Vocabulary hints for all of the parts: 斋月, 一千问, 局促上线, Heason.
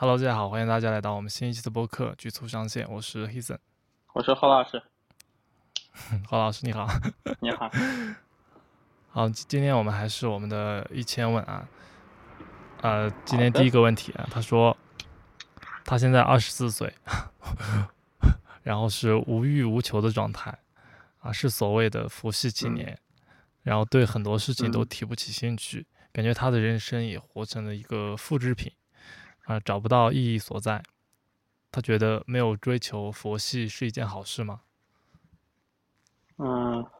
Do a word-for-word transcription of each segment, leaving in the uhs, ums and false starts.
Hello， 大家好，欢迎大家来到我们新一期的播客《局促上线》，我是 Heason， 我是郝老师。郝老师你好，你好。好，今天我们还是我们的一千问啊，呃，今天第一个问题啊，他说他现在二十四岁，然后是无欲无求的状态啊，是所谓的佛系青年，嗯、然后对很多事情都提不起兴趣，嗯、感觉他的人生也活成了一个复制品。啊，找不到意义所在，他觉得没有追求佛系是一件好事吗？嗯、呃，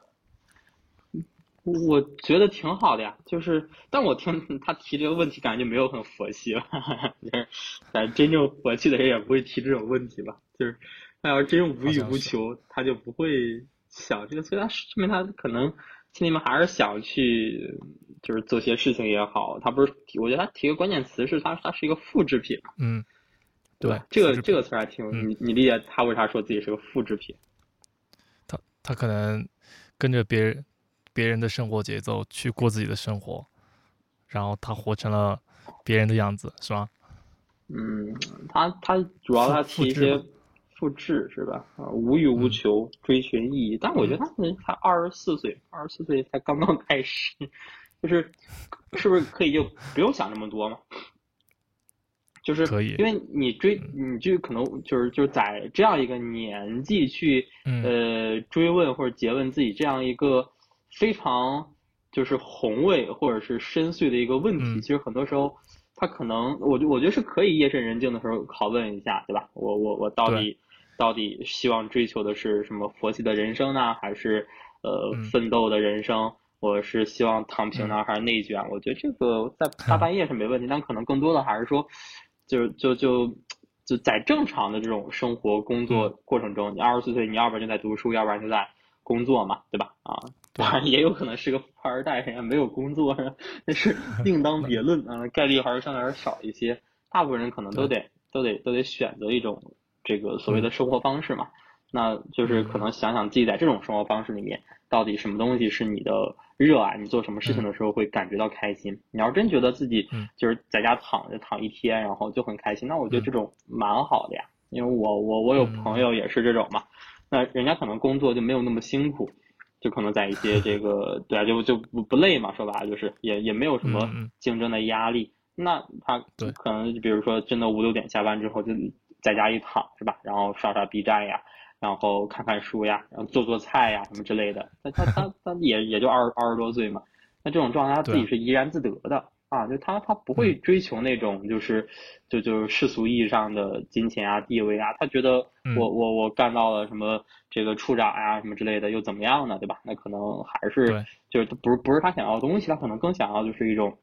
我觉得挺好的呀，就是，但我听他提这个问题，感觉没有很佛系吧，就是，但真正佛系的人也不会提这种问题吧，就是，他要真正无欲无求，他就不会想这个，所以他说明他可能心里面还是想去。就是做些事情也好，他不是，我觉得他提个关键词是他，他是一个复制品。嗯，对，这个这个词还挺，嗯、你你理解他为啥说自己是个复制品？他他可能跟着别人别人的生活节奏去过自己的生活，然后他活成了别人的样子，是吗？嗯，他他主要他提一些复制是吧？啊，无欲无求，嗯、追寻意义。但我觉得他可能才二十四岁，二十四岁才刚刚开始。就是，是不是可以就不用想那么多嘛？就是因为你追，你就可能就是就是在这样一个年纪去呃追问或者诘问自己这样一个非常就是宏伟或者是深邃的一个问题，其实很多时候他可能，我我觉得是可以夜深人静的时候拷问一下，对吧？我我我到底到底希望追求的是什么佛系的人生呢？还是呃奋斗的人生？我是希望躺平呢，还是内卷？嗯、我觉得这个在大半夜是没问题，嗯、但可能更多的还是说，就就就就在正常的这种生活工作过程中，嗯、你二十四岁，你要不然就在读书，要不然就在工作嘛，对吧？啊，当然也有可能是个富二代，人家没有工作，那是另当别论啊，概率还是相对而少一些。大部分人可能都得都得都得选择一种这个所谓的生活方式嘛。那就是可能想想自己在这种生活方式里面，到底什么东西是你的热爱，你做什么事情的时候会感觉到开心。嗯、你要真觉得自己就是在家躺着躺一天，然后就很开心，那我觉得这种蛮好的呀。因为我我我有朋友也是这种嘛，那人家可能工作就没有那么辛苦，就可能在一些这个对啊，就就不不累嘛，说白了就是也也没有什么竞争的压力。那他可能比如说真的五六点下班之后就在家一躺是吧，然后刷刷 B 站呀。然后看看书呀，然后做做菜呀，什么之类的。他他他他也也就二二十多岁嘛，那这种状态他自己是怡然自得的啊，就他他不会追求那种就是、嗯、就就是世俗意义上的金钱啊、地位啊。他觉得我我我干到了什么这个处长呀、啊、什么之类的又怎么样呢，对吧？那可能还是就是不是不是他想要的东西，他可能更想要就是一种。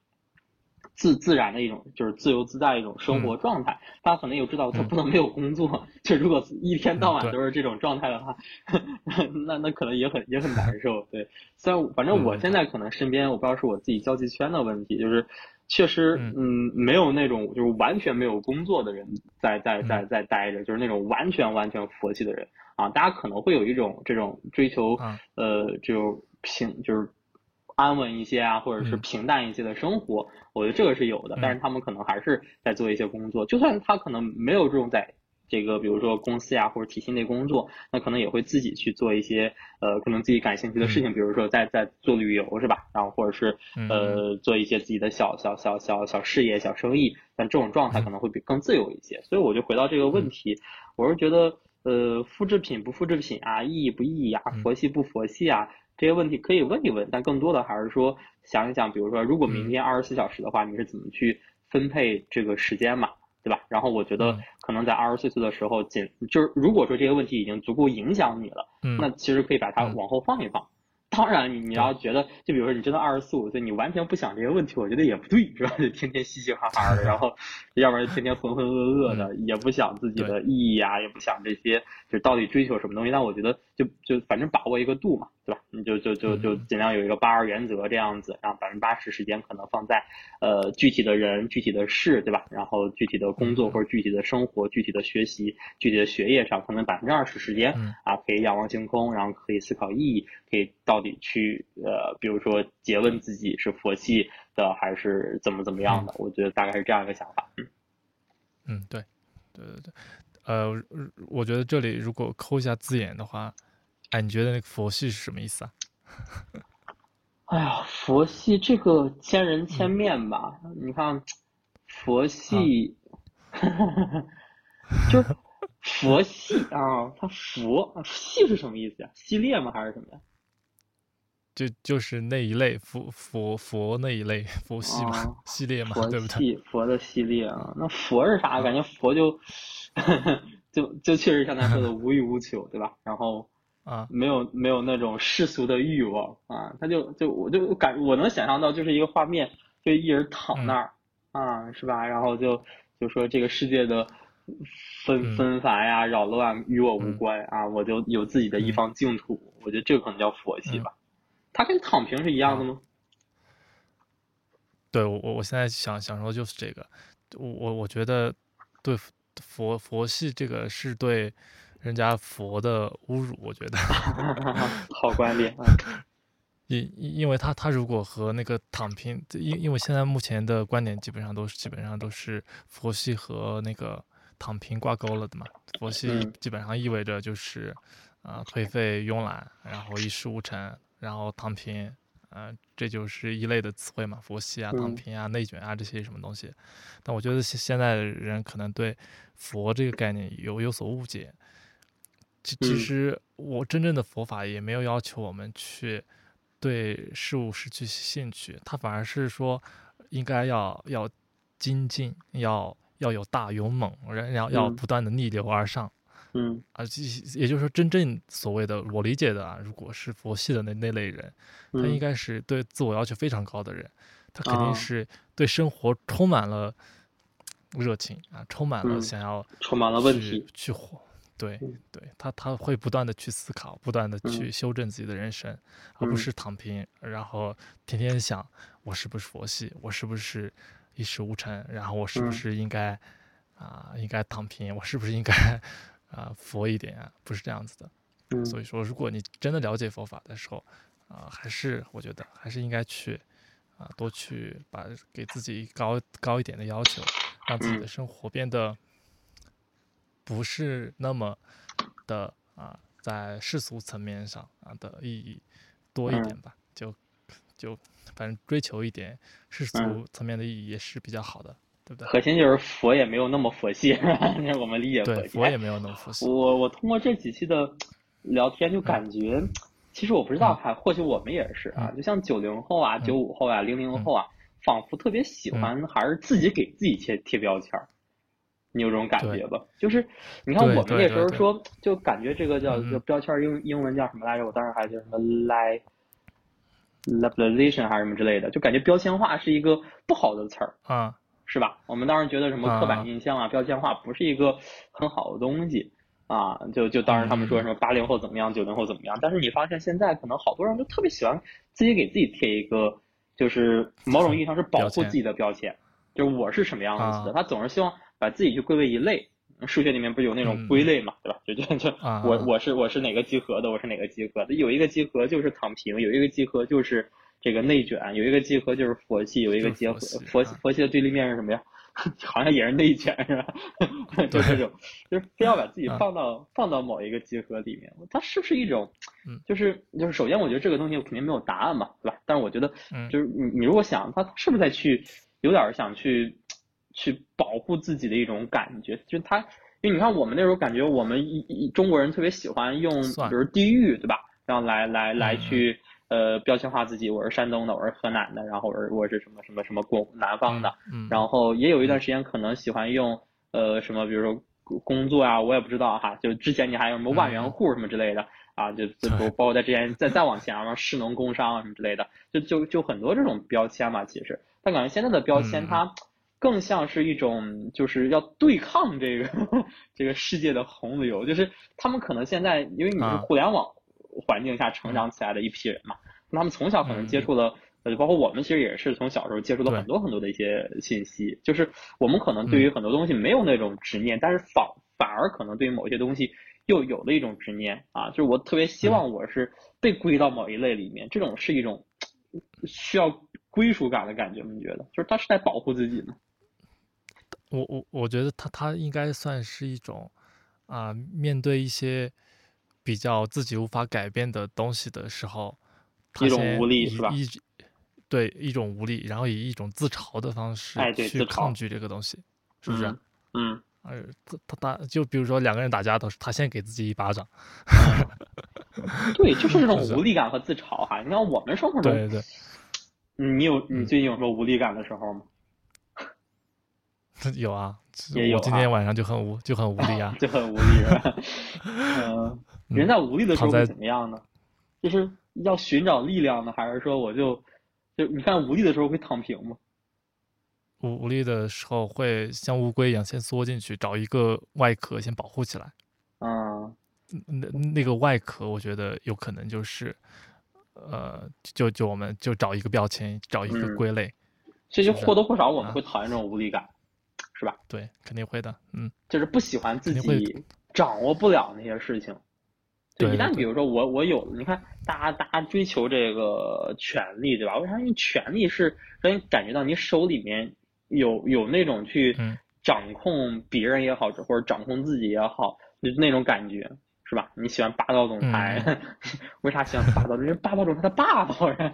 自自然的一种就是自由自在的一种生活状态，嗯、他可能也知道他不能没有工作，嗯、就如果一天到晚都是这种状态的话，嗯、那那可能也很也很难受。对，虽然反正我现在可能身边，我不知道是我自己交际圈的问题，就是确实嗯没有那种就是完全没有工作的人在在在在待着，就是那种完全完全佛系的人啊，大家可能会有一种这种追求，呃，就平就是。安稳一些啊，或者是平淡一些的生活，嗯、我觉得这个是有的，但是他们可能还是在做一些工作，嗯、就算他可能没有这种在这个比如说公司呀、啊、或者体系内工作，那可能也会自己去做一些呃可能自己感兴趣的事情，嗯、比如说在在做旅游是吧，然后或者是呃做一些自己的小小小小小事业、小生意，但这种状态可能会比更自由一些。所以我就回到这个问题，我是觉得呃复制品不复制品啊，意义不意义啊，佛系不佛系啊。这些问题可以问一问，但更多的还是说想一想，比如说，如果明天二十四小时的话，你是怎么去分配这个时间嘛，对吧？然后我觉得可能在二十四岁的时候，仅就是如果说这些问题已经足够影响你了，那其实可以把它往后放一放。当然，你你要觉得，就比如说你真的二十四五岁，你完全不想这些问题，我觉得也不对，是吧？就天天嘻嘻哈哈的，然后要不然天天浑浑噩噩的，嗯、也不想自己的意义啊，也不想这些，就到底追求什么东西。但我觉得就，就就反正把握一个度嘛，对吧？你就就就就尽量有一个八二原则这样子，然后百分之八十时间可能放在呃具体的人、具体的事，对吧？然后具体的工作或者具体的生活、具体的学习、具体的学业上，可能百分之二十时间啊可以仰望星空，然后可以思考意义，可以到底。去呃，比如说诘问自己是佛系的还是怎么怎么样的，我觉得大概是这样一个想法。嗯嗯，对对对对，呃，我觉得这里如果抠一下字眼的话，哎，你觉得那个佛系是什么意思啊？哎呀，佛系这个千人千面吧，嗯、你看佛系，啊、就佛系啊，它佛系是什么意思呀、啊？系列吗？还是什么呀？就就是那一类佛佛佛那一类佛系嘛、啊、系列嘛，对不对？佛的系列啊，那佛是啥？感觉佛就就就确实像他说的无欲无求，对吧？然后。啊，没有没有那种世俗的欲望啊，他就就我就感我能想象到就是一个画面，就一人躺那儿、嗯、啊，是吧？然后就就说这个世界的纷纷繁呀、嗯、扰乱与我无关、嗯、啊，我就有自己的一方净土。嗯、我觉得这个可能叫佛系吧。他、嗯、跟躺平是一样的吗？对，我我现在想想说就是这个，我我觉得对佛佛系这个是对。人家佛的侮辱，我觉得好观点。因因为他他如果和那个躺平，因因为现在目前的观点基本上都是基本上都是佛系和那个躺平挂钩了的嘛。佛系基本上意味着就是啊、呃、颓废慵懒，然后一事无成，然后躺平，啊、呃、这就是一类的词汇嘛，佛系啊、躺平啊、内卷啊这些什么东西。但我觉得现在的人可能对佛这个概念有有所误解。其实我真正的佛法也没有要求我们去对事物失去兴趣，它反而是说应该要要精进，要要有大勇猛，然后要不断的逆流而上。嗯啊，也就是说，真正所谓的我理解的啊，如果是佛系的那那类人，他应该是对自我要求非常高的人，他肯定是对生活充满了热情啊，充满了想要充满了问题去活。对对，他他会不断的去思考，不断的去修正自己的人生，嗯、而不是躺平，然后天天想我是不是佛系，我是不是一事无成，然后我是不是应该啊、嗯呃、应该躺平，我是不是应该啊、呃、佛一点啊，不是这样子的。嗯、所以说，如果你真的了解佛法的时候，啊、呃，还是我觉得还是应该去啊、呃、多去把给自己高高一点的要求，让自己的生活变得。不是那么的啊，在世俗层面上啊的意义多一点吧，嗯、就就反正追求一点世俗层面的意义也是比较好的，嗯、对不对？核心就是佛也没有那么佛系，我们理解佛系。对，佛也没有那么佛系。我我通过这几期的聊天就感觉，嗯、其实我不知道，还或许我们也是啊，嗯、就像九零后啊、九五后啊、零零后啊，嗯、仿佛特别喜欢、嗯、还是自己给自己贴贴标签儿。你有这种感觉吧？就是你看我们那时候说，就感觉这个叫就标签英英文叫什么来着？我当时还叫什么 li labelization 还是什么之类的，就感觉标签化是一个不好的词儿啊，是吧？我们当时觉得什么刻板印象啊、啊标签化不是一个很好的东西啊，就就当时他们说什么八零后怎么样，九零后怎么样，但是你发现现在可能好多人都特别喜欢自己给自己贴一个，就是某种意义上是保护自己的标签，就是我是什么样子的，啊、他总是希望。把自己去归为一类，数学里面不是有那种归类嘛，嗯、对吧？就就就，我我是我是哪个集合的，我是哪个集合的。有一个集合就是躺平，有一个集合就是这个内卷，有一个集合就是佛系，有一个集合佛佛系的对立面是什么呀？好像也是内卷是吧？就这种，就是非要把自己放到、啊、放到某一个集合里面，它是不是一种？就是就是，首先我觉得这个东西肯定没有答案嘛，对吧？但是我觉得，就是你你如果想，它是不是在去有点想去。去保护自己的一种感觉，就是他，因为你看我们那时候感觉我们一一中国人特别喜欢用，比如地域，对吧？然后来来来去呃标签化自己，我是山东的，我是河南的，然后我是我是什么什么什么广南方的，嗯嗯、然后也有一段时间可能喜欢用呃什么，比如说工作啊，我也不知道哈，就之前你还有什么万元户什么之类的、嗯、啊，就就包括在之前再再往前啊，士农工商啊什么之类的，就就就很多这种标签嘛，其实，但感觉现在的标签它。嗯更像是一种就是要对抗这个这个世界的洪流，就是他们可能现在因为你是互联网环境下成长起来的一批人嘛，那、嗯、他们从小可能接触了，呃，包括我们其实也是从小时候接触了很多很多的一些信息，就是我们可能对于很多东西没有那种执念，嗯、但是反反而可能对于某些东西又有了一种执念啊，就是我特别希望我是被归到某一类里面，这种是一种需要归属感的感觉，你觉得？就是他是在保护自己呢？我我我觉得他他应该算是一种啊、呃，面对一些比较自己无法改变的东西的时候，一种无力是吧？一对一种无力，然后以一种自嘲的方式去抗拒这个东西，哎、是不是？嗯。嗯呃，他他就比如说两个人打架，他他先给自己一巴掌，对，就是这种无力感和自嘲哈。你看我们生活中，对对，你有你最近有说无力感的时候吗？有啊，也有啊。我今天晚上就很无就很无力啊，就很无力、啊。嗯，人在无力的时候会怎么样呢？就是要寻找力量呢，还是说我就就你看无力的时候会躺平吗？无力的时候会像乌龟一样先缩进去，找一个外壳先保护起来。嗯，那那个外壳，我觉得有可能就是，呃，就就我们就找一个标签，找一个归类。嗯、所以就或多或少我们会讨厌这种无力感、啊，是吧？对，肯定会的。嗯，就是不喜欢自己掌握不了那些事情。对，一旦比如说我我有，你看大家大家追求这个权利，对吧？为啥？因为权利是让你感觉到你手里面。有有那种去掌控别人也好、嗯、或者掌控自己也好，就那种感觉是吧？你喜欢霸道总裁、嗯、为啥喜欢霸道？因为霸道总裁他霸道人，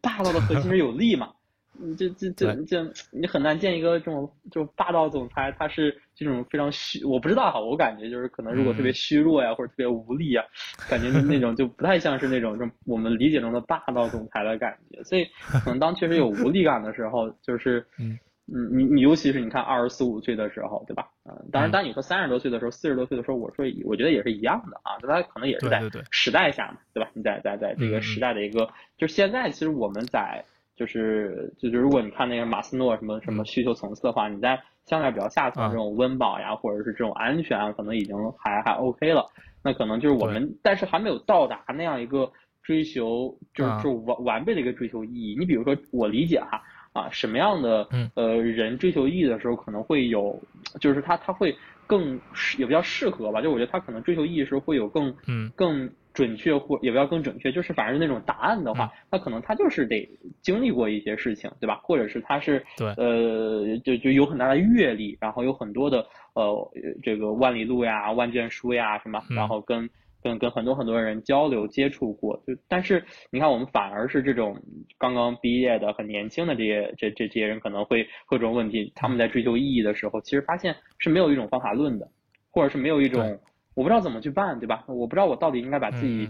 霸道的核心是有力嘛。你这这这这你很难见一个这种就霸道总裁他是这种非常虚，我不知道哈，我感觉就是可能如果特别虚弱呀、嗯、或者特别无力啊，感觉那种就不太像是那种我们理解中的霸道总裁的感觉。所以可能当确实有无力感的时候，就是嗯嗯，你你尤其是你看二十四五岁的时候，对吧？嗯、呃，当然，当你说三十多岁的时候、四十多岁的时候，我说我觉得也是一样的啊，大家可能也是在时代下嘛， 对, 对, 对, 对吧？你在在在这个时代的一个，嗯、就是现在其实我们在就是就是如果你看那个马斯诺什么什么需求层次的话，嗯、你在相对比较下层这种温饱呀、啊，或者是这种安全、啊，可能已经还还 OK 了。那可能就是我们，但是还没有到达那样一个追求，就是就完完备的一个追求意义。啊、你比如说，我理解哈。啊，什么样的呃人追求意义的时候，可能会有，就是他他会更也比较适合吧。就我觉得他可能追求意义的时候会有更嗯更准确，或也不要更准确，就是反正那种答案的话，那、嗯、可能他就是得经历过一些事情，对吧？或者是他是对呃就就有很大的阅历，然后有很多的呃这个万里路呀、万卷书呀什么，然后跟。嗯跟跟很多很多人交流接触过，就但是你看我们反而是这种刚刚毕业的很年轻的这些这这这些人可能会会有这种问题，他们在追求意义的时候，其实发现是没有一种方法论的，或者是没有一种我不知道怎么去办，对吧？我不知道我到底应该把自己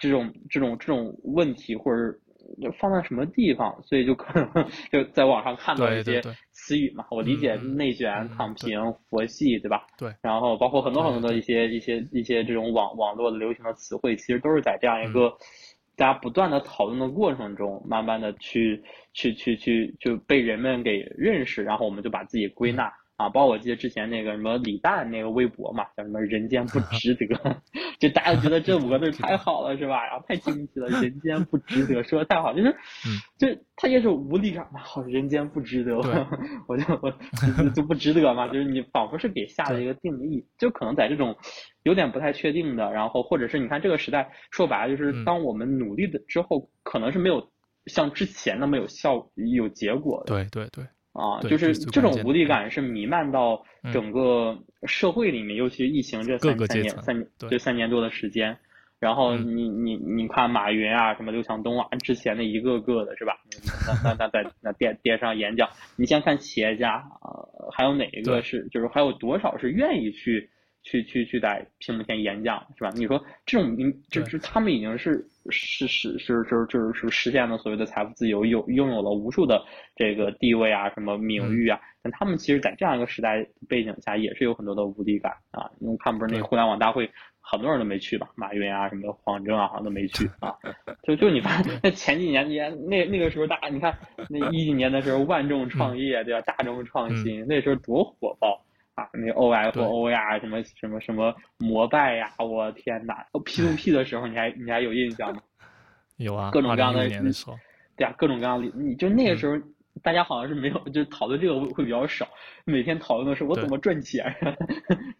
这种、嗯、这种这种问题或者放在什么地方，所以就可能就在网上看到一些词语嘛，对对对，我理解内卷、嗯、躺平、佛系，对吧？对，然后包括很多很多的一些一些一些这种网网络流行的词汇，其实都是在这样一个、嗯、大家不断的讨论的过程中，慢慢的去去去去就被人们给认识，然后我们就把自己归纳、嗯、啊，包括我记得之前那个什么李诞那个微博嘛，叫什么人间不值得。就大家觉得这五个字太好了，是吧？然后太清晰了，人间不值得，说的太好，就是，就他也是无力感嘛，好，人间不值得，我就我就不值得嘛，就是你仿佛是给下了一个定义，就可能在这种有点不太确定的，然后或者是你看这个时代，说白了就是当我们努力的之后，可能是没有像之前那么有效有结果的。对对对。啊，就是这种无力感是弥漫到整个社会里面，嗯、尤其疫情这三个三年三这三年多的时间，然后你、嗯、你你看马云啊，什么刘强东啊，之前的一个个的是吧？那那那那电电上演讲，你先看企业家啊、呃，还有哪一个是就是还有多少是愿意去去去去在屏幕前演讲是吧？你说这种就就他们已经是。是是是是就是实现了所谓的财富自由，有拥有了无数的这个地位啊，什么名誉啊，但他们其实在这样一个时代背景下，也是有很多的无力感啊。因为看不是那个互联网大会，很多人都没去吧，马云啊，什么黄峥啊，好像都没去啊。就就你看，那前几年那那个时候大，你看那一几年的时候，万众创业对吧，大众创新，那时候多火爆。啊，那 O F O 呀，什么什么什么摩拜呀，我天哪 ！P to P 的时候，你还你还有印象吗？有啊，各种各样的，的对啊，各种各样的，你就那个时候、嗯，大家好像是没有，就讨论这个会比较少，每天讨论的是我怎么赚钱，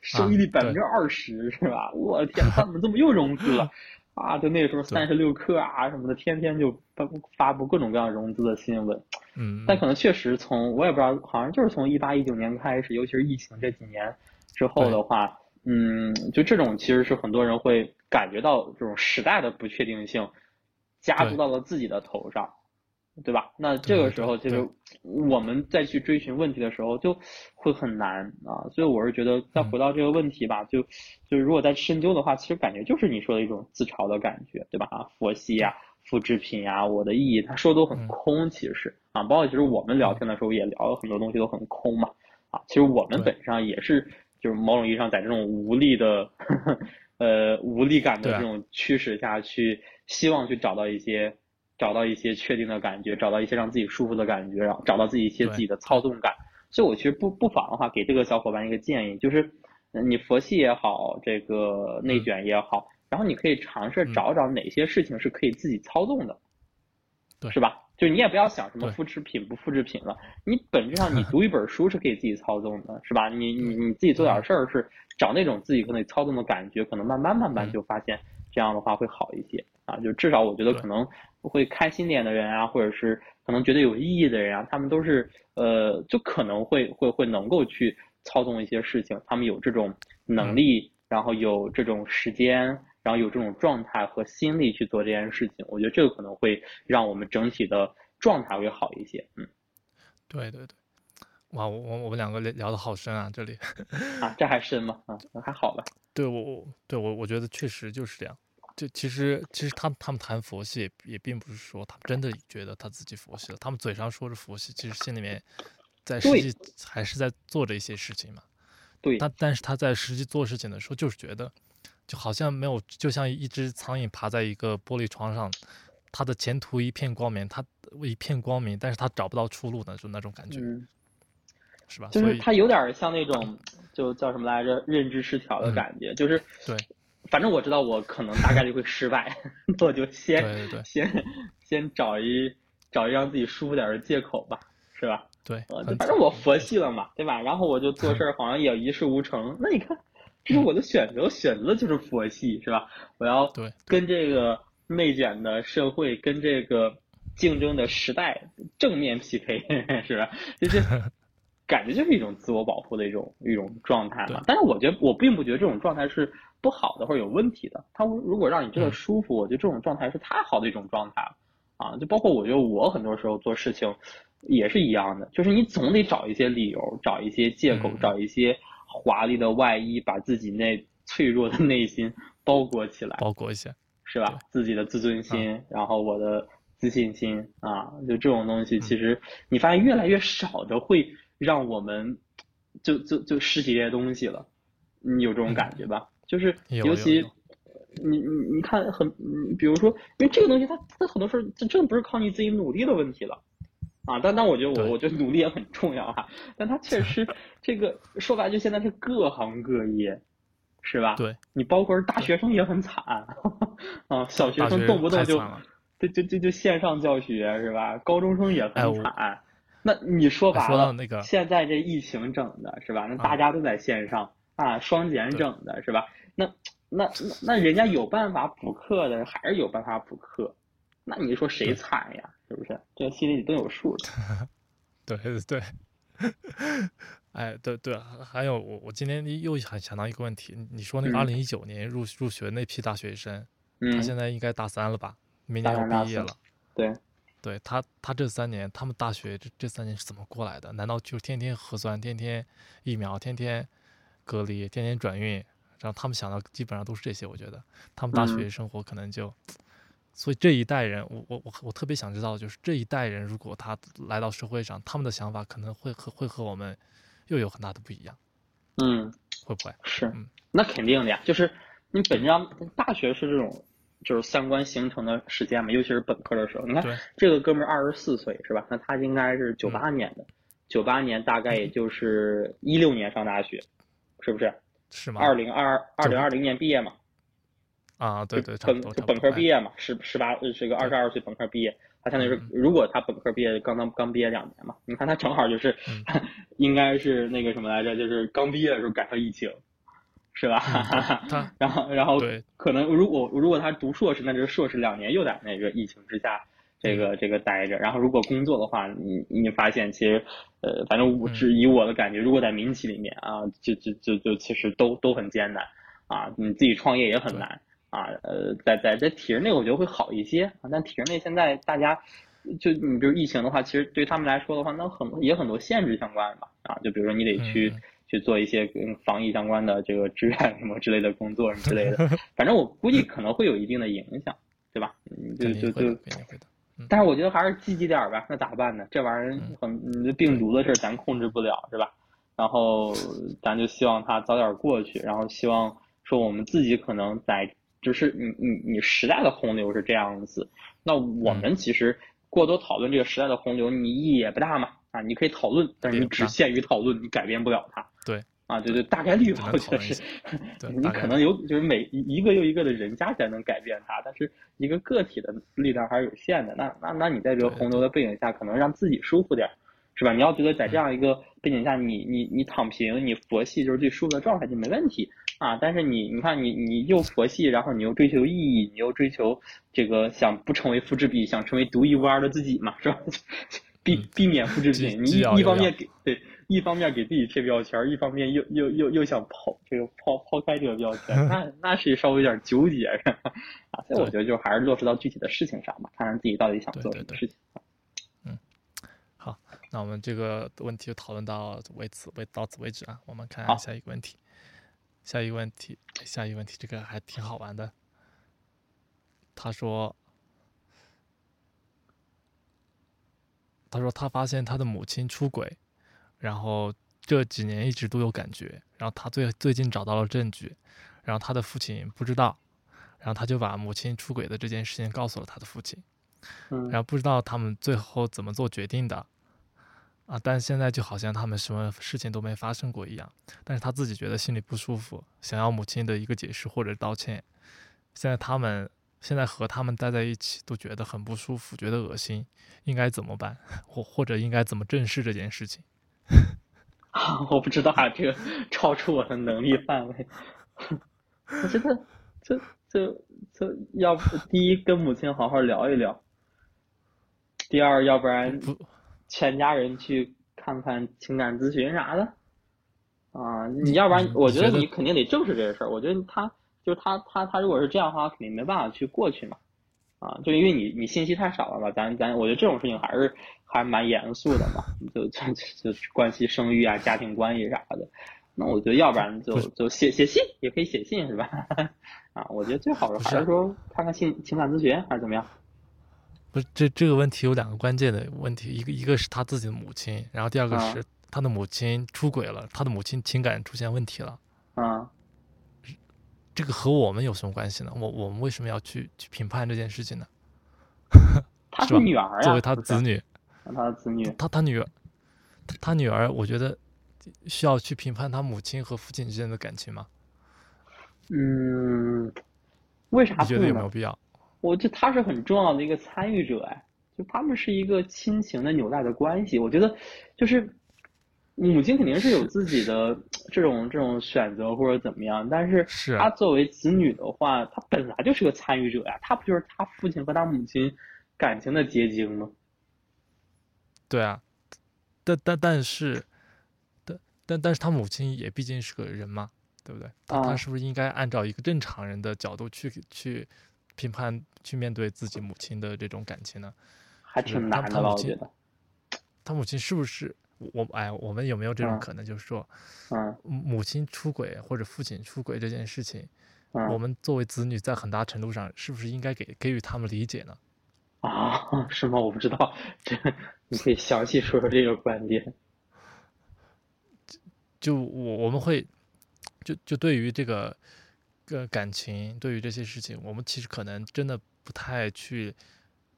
收益率百分之二十是吧？我天，他们怎么又融资了？啊，就那时候三十六氪啊什么的，天天就发布各种各样融资的新闻。嗯，但可能确实从我也不知道，好像就是从一八一九年开始，尤其是疫情这几年之后的话，嗯，就这种其实是很多人会感觉到这种时代的不确定性加注到了自己的头上， 对, 对吧？那这个时候其实我们再去追寻问题的时候就会很难啊。所以我是觉得再回到这个问题吧，嗯、就就如果再深究的话，其实感觉就是你说的一种自嘲的感觉，对吧？啊，佛系啊。复制品啊，我的意义，他说都很空，其实啊，包括其实我们聊天的时候也聊了很多东西都很空嘛，啊，其实我们本身上也是就是某种意义上在这种无力的呵呵呃无力感的这种驱使下去，希望去找到一些找到一些确定的感觉，找到一些让自己舒服的感觉，然后找到自己一些自己的操纵感。所以我其实不不妨的话，给这个小伙伴一个建议，就是你佛系也好，这个内卷也好。嗯，然后你可以尝试找找哪些事情是可以自己操纵的，对、嗯，是吧？就你也不要想什么复制品不复制品了，你本质上你读一本书是可以自己操纵的，是吧？你你你自己做点事儿是找那种自己可能操纵的感觉，可能慢慢慢慢就发现这样的话会好一些啊。就至少我觉得可能会开心点的人啊，或者是可能觉得有意义的人啊，他们都是呃，就可能会会会能够去操纵一些事情，他们有这种能力，嗯、然后有这种时间。然后有这种状态和心力去做这件事情，我觉得这个可能会让我们整体的状态会好一些。嗯，对对对，哇，我我们两个聊得好深啊，这里啊，这还深吗？啊，还好吧。对我我对我我觉得确实就是这样。这其实其实他们他们谈佛系也并不是说他们真的觉得他自己佛系了，他们嘴上说着佛系，其实心里面在实际还是在做着一些事情嘛。对。但但是他在实际做事情的时候，就是觉得。就好像没有，就像一只苍蝇爬在一个玻璃窗上，它的前途一片光明，它一片光明，但是它找不到出路的，就那种感觉，嗯、是吧？就是它有点像那种，就叫什么来着，认知失调的感觉，嗯、就是对，反正我知道我可能大概率会失败，我就先对对对先先找一找一让自己舒服点的借口吧，是吧？对，呃、反正我佛系了嘛，对吧？然后我就做事儿好像也一事无成，嗯、那你看。这是我的选择，选择就是佛系，是吧？我要跟这个内卷的社会，跟这个竞争的时代正面 P K， 是吧？就是感觉就是一种自我保护的一种一种状态嘛。但是我觉得我并不觉得这种状态是不好的或者有问题的。它如果让你真的舒服，嗯、我觉得这种状态是太好的一种状态了啊！就包括我觉得我很多时候做事情也是一样的，就是你总得找一些理由，找一些借口，嗯、找一些。华丽的外衣把自己那脆弱的内心包裹起来，包裹一下，是吧？自己的自尊心，嗯、然后我的自信心啊，就这种东西，其实你发现越来越少的会让我们就就就拾起这些东西了，你有这种感觉吧？嗯、就是尤其你你你看很，比如说，因为这个东西它它很多事儿，这真的不是靠你自己努力的问题了。啊，但但我觉得我我觉得努力也很重要啊，但它确实这个说白了就现在是各行各业，是吧？对，你包括是大学生也很惨啊，小学生动不动就就就就就线上教学是吧？高中生也很惨，哎、那你说白了，那个、现在这疫情整的是吧？那大家都在线上、嗯、啊，双减整的是吧？那那 那, 那人家有办法补课的，还是有办法补课。那你说谁惨呀？是不是？这心里你都有数了。对对对，哎，对对，还有我我今天又想想到一个问题，你说那个二零一九年入、嗯、入学那批大学生，嗯、他现在应该大三了吧？明年要毕业了。对，对他他这三年，他们大学这这三年是怎么过来的？难道就天天核酸，天天疫苗，天天隔离，天天转运？然后他们想到基本上都是这些，我觉得他们大学生活可能就。嗯所以这一代人，我我我我特别想知道，就是这一代人如果他来到社会上，他们的想法可能会和会和我们又有很大的不一样。嗯，会不会是？嗯，那肯定的呀，就是你本质上大学是这种就是三观形成的时间嘛，尤其是本科的时候。你看这个哥们儿二十四岁是吧？那他应该是九八年的，九八、嗯、年大概也就是一六年上大学，嗯、是不是？是吗？二零二二零二零年毕业嘛。啊，对对，本本科毕业嘛，十十八是个二十二岁本科毕业，他相当于是，如果他本科毕业刚刚刚毕业两年嘛，你看他正好就是，嗯、应该是那个什么来着，就是刚毕业的时候赶上疫情，是吧？嗯、然后然后可能如果如果他读硕士，那就是硕士两年又在那个疫情之下这个这个待着。然后如果工作的话，你你发现其实呃，反正我是以我的感觉，如果在民企里面啊，就就就就其实都都很艰难啊，你自己创业也很难啊。呃，在在在体制内我觉得会好一些啊，但体制内现在大家。就你比如疫情的话，其实对他们来说的话，那很也很多限制相关吧啊，就比如说你得去、嗯、去做一些跟防疫相关的这个志愿什么之类的工作什么之类的，反正我估计可能会有一定的影响，对吧？就就就，嗯、但是我觉得还是积极点吧。那咋办呢？这玩意儿很病毒的事咱控制不了，是吧？然后咱就希望它早点过去，然后希望说我们自己可能在就是你你你时代的洪流是这样子，那我们其实。嗯过多讨论这个时代的洪流，你意义也不大嘛啊！你可以讨论，但是你只限于讨论，你改变不了它。对啊，对对，大概率吧，我觉得是。你可能有，就是每一个又一个的人家才能改变它，但是一个个体的力量还是有限的。那那那你在这个洪流的背景下，可能让自己舒服点，是吧？你要觉得在这样一个背景下，你你你躺平，你佛系就是最舒服的状态就没问题。啊！但是你，你看你，你又佛系，然后你又追求意义，你又追求这个想不成为复制品，想成为独一无二的自己嘛，是吧？避避免复制品，嗯、你一方面给对，一方面给自己贴标签，一方面又又又又想抛这个抛抛开这个标签，那那是稍微有点纠结是吧？啊，所以我觉得就还是落实到具体的事情上吧，看看自己到底想做什么事情。对对对好，那我们这个问题就讨论到为此为到此为止啊，我们看下一个问题。下一个问题，下一个问题，这个还挺好玩的。他说，他说他发现他的母亲出轨，然后这几年一直都有感觉，然后他最最近找到了证据，然后他的父亲不知道，然后他就把母亲出轨的这件事情告诉了他的父亲，然后不知道他们最后怎么做决定的。啊，但现在就好像他们什么事情都没发生过一样，但是他自己觉得心里不舒服，想要母亲的一个解释或者道歉。现在他们现在和他们待在一起都觉得很不舒服，觉得恶心，应该怎么办？或或者应该怎么正视这件事情？啊，我不知道啊，这个超出我的能力范围。我觉得这这这，要不第一跟母亲好好聊一聊，第二要不然不。全家人去看看情感咨询啥的，啊、呃，你要不然我觉得你肯定得正视这个事儿。我觉得他就是他他他如果是这样的话，肯定没办法去过去嘛，啊、呃，就因为你你信息太少了吧，咱咱我觉得这种事情还是还蛮严肃的嘛，就就 就, 就关系生育啊、家庭关系啥的。那我觉得要不然就就写写信也可以写信是吧？啊，我觉得最好的还是说看看情情感咨询还是怎么样。不是这这个问题有两个关键的问题，一个一个是他自己的母亲，然后第二个是他的母亲出轨了，啊、他的母亲情感出现问题了。啊，这个和我们有什么关系呢？我我们为什么要去去评判这件事情呢？他是女儿啊，作为他的子女，他的子女，他他女儿，他女儿，我觉得需要去评判他母亲和父亲之间的感情吗？嗯，为啥？你觉得有没有必要？我觉得他是很重要的一个参与者，哎，就他们是一个亲情的纽带的关系。我觉得，就是母亲肯定是有自己的这种这种选择或者怎么样，但是他作为子女的话，他本来就是个参与者呀，他不就是他父亲和他母亲感情的结晶吗？对啊，但但但是，但但但是他母亲也毕竟是个人嘛，对不对？他他是不是应该按照一个正常人的角度去去？评判去面对自己母亲的这种感情呢，还挺难的吧？我觉得，他母亲是不是我哎，我们有没有这种可能？就是说，嗯，母亲出轨或者父亲出轨这件事情，我们作为子女在很大程度上是不是应该给给予他们理解呢？啊，是吗？我不知道，这你可以详细说说这个观点。就我我们会，就就对于这个。个感情对于这些事情，我们其实可能真的不太去，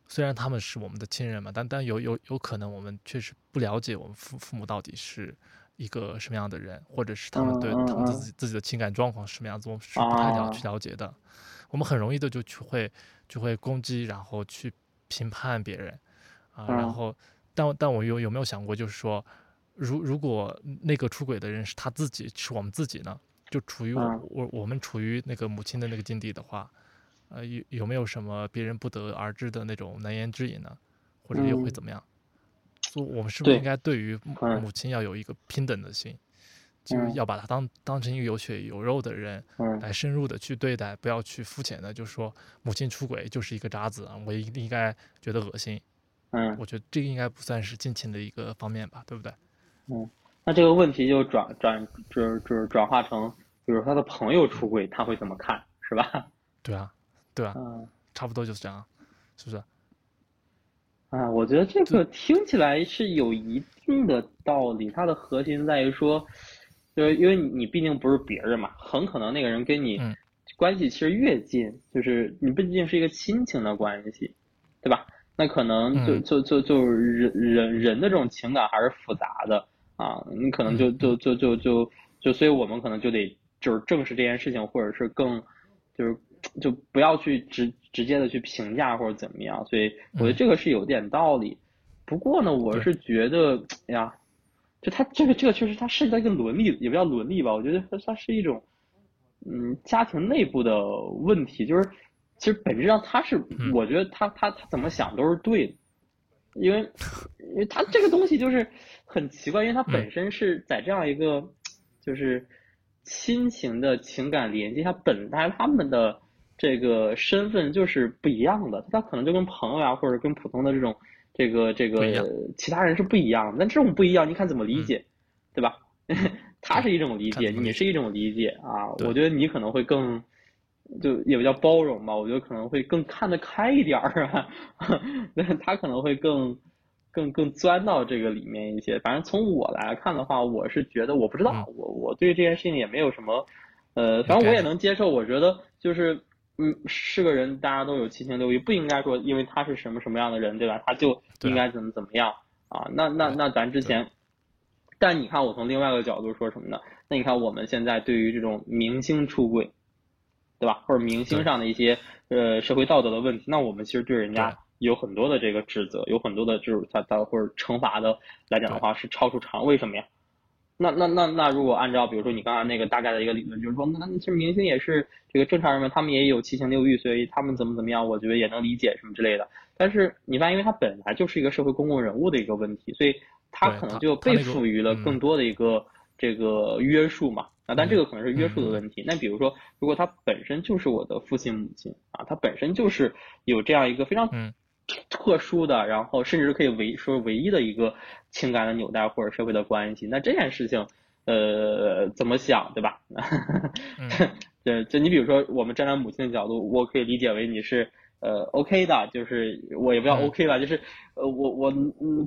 虽然他们是我们的亲人嘛，但但有有有可能我们确实不了解我们父父母到底是一个什么样的人，或者是他们对他们自己自己的情感状况是什么样子，我们是不太了去了解的。我们很容易的就去会就会攻击，然后去评判别人啊，然后但但我有有没有想过，就是说，如如果那个出轨的人是他自己，是我们自己呢？就处于我、嗯、我, 我们处于那个母亲的那个境地的话，呃，有有没有什么别人不得而知的那种难言之隐呢？或者又会怎么样？所以、嗯 so, 我们是不是应该对于母亲要有一个平等的心，就是要把她当当成一个有血有肉的人来深入的去对待，不要去肤浅的就说母亲出轨就是一个渣子，我应该觉得恶心。嗯，我觉得这个应该不算是近亲的一个方面吧，对不对？嗯，那这个问题就转转就是就是转化成，比如他的朋友出轨，他会怎么看，是吧？对啊，对啊，嗯、差不多就是这样，是不是？啊，我觉得这个听起来是有一定的道理，它的核心在于说，就是因为你毕竟不是别人嘛，很可能那个人跟你关系其实越近，嗯、就是你毕竟是一个亲情的关系，对吧？那可能就就就就人人人的这种情感还是复杂的啊，你可能就就就就就就，所以我们可能就得就是正视这件事情，或者是更就是。就不要去直直接的去评价或者怎么样，所以我觉得这个是有点道理。嗯、不过呢，我是觉得呀，就他这个这个确实它涉及到一个伦理，也不叫伦理吧，我觉得它是一种嗯家庭内部的问题，就是其实本质上他是，嗯、我觉得他他他怎么想都是对的，因为因为他这个东西就是很奇怪，因为他本身是在这样一个就是亲情的情感联系，他本来他们的。这个身份就是不一样的，他可能就跟朋友啊，或者跟普通的这种这个这个其他人是不一样的。但这种不一样，你看怎么理解，嗯、对吧？他是一种理解，你是一种理解啊。我觉得你可能会更，就也不叫包容吧，我觉得可能会更看得开一点儿啊。他可能会更更更钻到这个里面一些。反正从我来看的话，我是觉得我不知道，嗯、我我对这件事情也没有什么，呃，反正我也能接受。我觉得就是。嗯，是个人，大家都有七情六欲，不应该说因为他是什么什么样的人，对吧？他就应该怎么怎么样啊？那那那咱之前，但你看我从另外一个角度说什么呢？那你看我们现在对于这种明星出轨，对吧？或者明星上的一些呃社会道德的问题，那我们其实对人家有很多的这个指责，有很多的就是他他或者惩罚的来讲的话是超出常，为什么呀？那那那那，如果按照比如说你刚才那个大概的一个理论，就是说，那其实明星也是这个正常人们，他们也有七情六欲，所以他们怎么怎么样，我觉得也能理解什么之类的。但是你发现，因为他本来就是一个社会公共人物的一个问题，所以他可能就被赋予了更多的一个这个约束嘛。啊，但这个可能是约束的问题。那比如说，如果他本身就是我的父亲母亲啊，他本身就是有这样一个非常特殊的，然后甚至可以唯说唯一的一个情感的纽带或者社会的关系，那这件事情，呃，怎么想，对吧？对，就你比如说，我们站在母亲的角度，我可以理解为你是呃 OK 的，就是我也不要 OK 吧，嗯、就是呃我我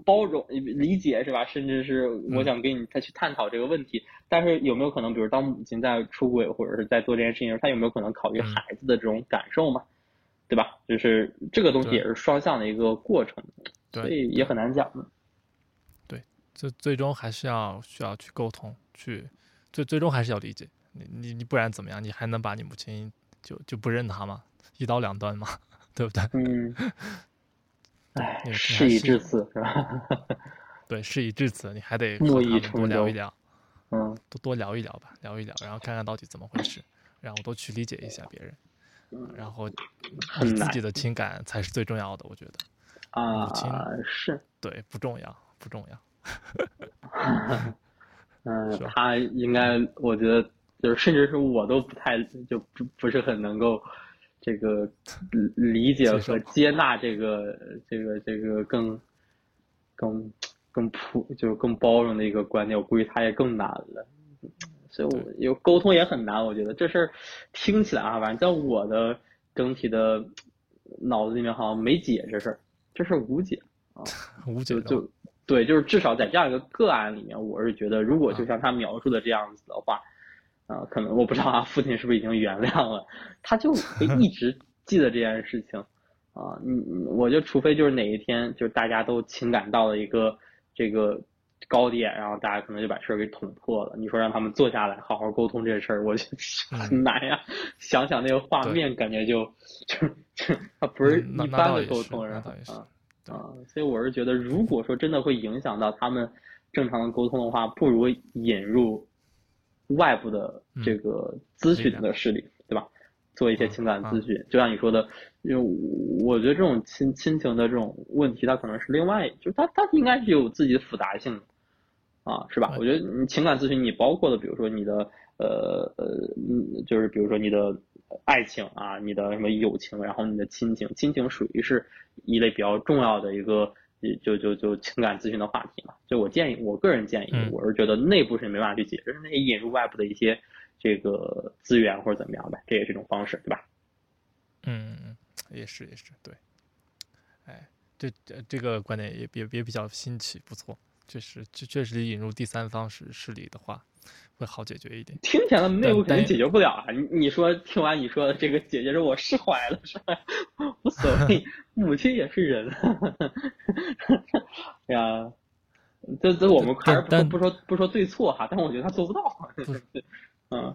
包容理解是吧？甚至是我想跟你再去探讨这个问题，嗯、但是有没有可能，比如当母亲在出轨或者是在做这件事情时，她有没有可能考虑孩子的这种感受嘛？对吧？就是这个东西也是双向的一个过程，所以也很难讲的。对，这最终还是要需要去沟通，去最最终还是要理解你你你，不然怎么样？你还能把你母亲就就不认他吗？一刀两断吗？对不对？嗯。哎，事已至此是吧？对，事已至此，你还得和他们多聊一聊，嗯，多多聊一聊吧，聊一聊，然后看看到底怎么回事，然后多去理解一下别人。然后你自己的情感才是最重要的，我觉得啊，是对不重要不重要。嗯，他应该我觉得就是甚至是我都不太就不不是很能够这个理解和接纳这个这个这个更更更普就是更包容的一个观点，我估计他也更难了。所以我有沟通也很难，我觉得这事儿听起来啊，反正在我的整体的脑子里面好像没解这事儿，这事儿无解啊，无解就对，就是至少在这样一个个案里面，我是觉得如果就像他描述的这样子的话，啊、呃，可能我不知道他、啊、父亲是不是已经原谅了，他就会一直记得这件事情啊，嗯，我就除非就是哪一天就是大家都情感到了一个这个。高点，然后大家可能就把事儿给捅破了。你说让他们坐下来好好沟通这事儿，我觉得很难呀。嗯、想想那个画面，感觉就就就它不是一般的沟通人、嗯、啊啊！所以我是觉得，如果说真的会影响到他们正常的沟通的话，不如引入外部的这个咨询的势力，嗯、对吧？做一些情感咨询，嗯、就像你说的，因为我觉得这种亲亲情的这种问题，它可能是另外，就是它它应该是有自己的复杂性的，啊，是吧？嗯、我觉得你情感咨询，你包括的，比如说你的呃呃，就是比如说你的爱情啊，你的什么友情，然后你的亲情，亲情属于是一类比较重要的一个。就就就情感咨询的话题嘛，就我建议，我个人建议，我是觉得内部是没办法去解决，那也引入外部的一些这个资源或者怎么样呗，这也是一种方式，对吧？嗯，也是也是，对，哎，这这个观点也也也比较新奇，不错，确实确实引入第三方势力的话，会好解决一点。听起来内部肯定解决不了啊！你你说听完你说的这个姐姐说我释怀了是吧？无所谓，母亲也是人。哎呀，这这我们还是不不说不说对错哈，但我觉得他做不到。嗯，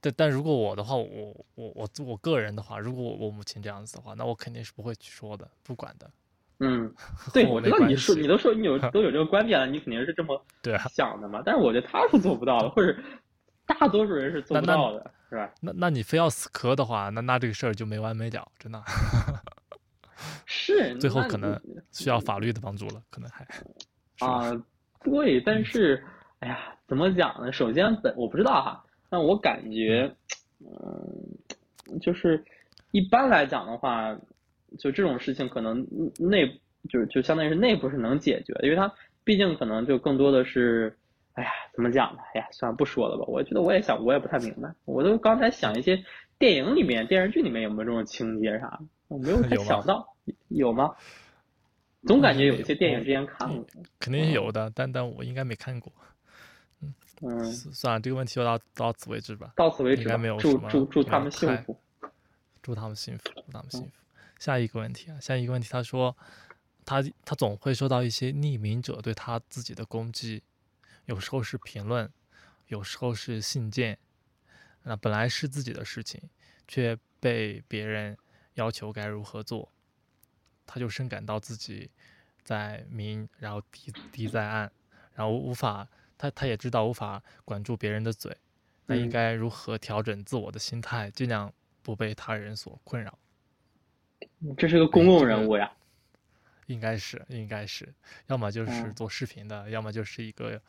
但但如果我的话，我我我我个人的话，如果我我母亲这样子的话，那我肯定是不会去说的，不管的。嗯，对，我知道你说你都说你有都有这个观点了，你肯定是这么想的嘛。啊、但是我觉得他是做不到的，或者大多数人是做不到的，是吧？那那你非要死磕的话，那那这个事儿就没完没了，真的。是，最后可能需要法律的帮助了，可能还啊、呃，对，但是、嗯、哎呀，怎么讲呢？首先，我不知道哈，但我感觉，嗯、呃，就是一般来讲的话。就这种事情可能内就就相当于是内部是能解决的，因为它毕竟可能就更多的是，哎呀，怎么讲呢？哎呀，算了，不说了吧。我觉得我也想，我也不太明白。我都刚才想一些电影里面、电视剧里面有没有这种情节啥，我没有太想到，有 吗, 有吗？总感觉有一些电影之前看过，肯定有的，但但我应该没看过。嗯嗯，算了，这个问题就到到此为止吧。到此为止，应该没有什么。祝祝祝他们幸福，祝他们幸福，祝他们幸福。嗯下一个问题啊，下一个问题，他说，他他总会受到一些匿名者对他自己的攻击，有时候是评论，有时候是信件，那本来是自己的事情，却被别人要求该如何做，他就深感到自己在明，然后敌敌在暗，然后无法，他他也知道无法管住别人的嘴，那应该如何调整自我的心态，尽量不被他人所困扰。这是个公共人物呀，应该是应该是，要么就是做视频的，嗯、要么就是一个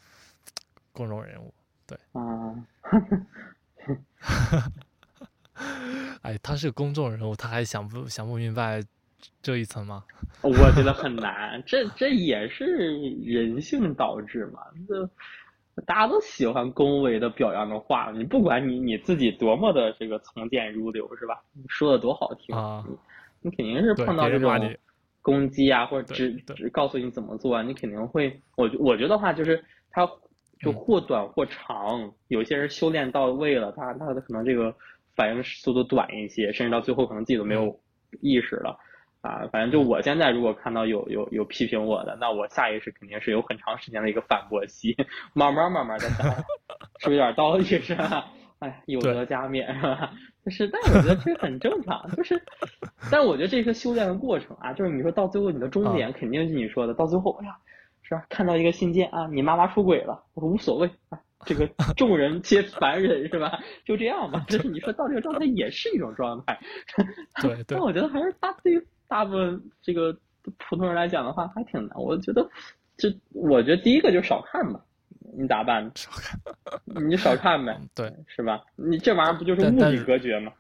公众人物，对。啊、嗯，哎，他是公众人物，他还想不想不明白这一层吗？我觉得很难，这这也是人性导致嘛。这大家都喜欢恭维的表扬的话，你不管你你自己多么的这个从谏如流，是吧？你说的多好听啊！嗯你肯定是碰到这种攻击啊，或者只只告诉你怎么做啊，你肯定会，我我觉得话就是他就或短或长，嗯、有些人修炼到位了，他他的可能这个反应速度短一些，甚至到最后可能自己都没有意识了，嗯、啊，反正就我现在如果看到有有有批评我的，那我下意识肯定是有很长时间的一个反驳期，慢慢慢慢的想，是不是有点道理是吧？哎，有得加冕是吧？就是，但我觉得这很正常，就是，但我觉得这是修炼的过程啊，就是你说到最后你的终点肯定是你说的，啊、到最后哎呀，是吧？看到一个信件啊，你妈妈出轨了，我无所谓啊，这个众人皆凡人是吧？就这样吧，就是你说到这个状态也是一种状态，对对。但我觉得还是大对大部分这个普通人来讲的话还挺难，我觉得这，我觉得第一个就是少看吧。你咋办？少看，你少看呗，对，是吧？你这玩意儿不就是物理隔绝吗？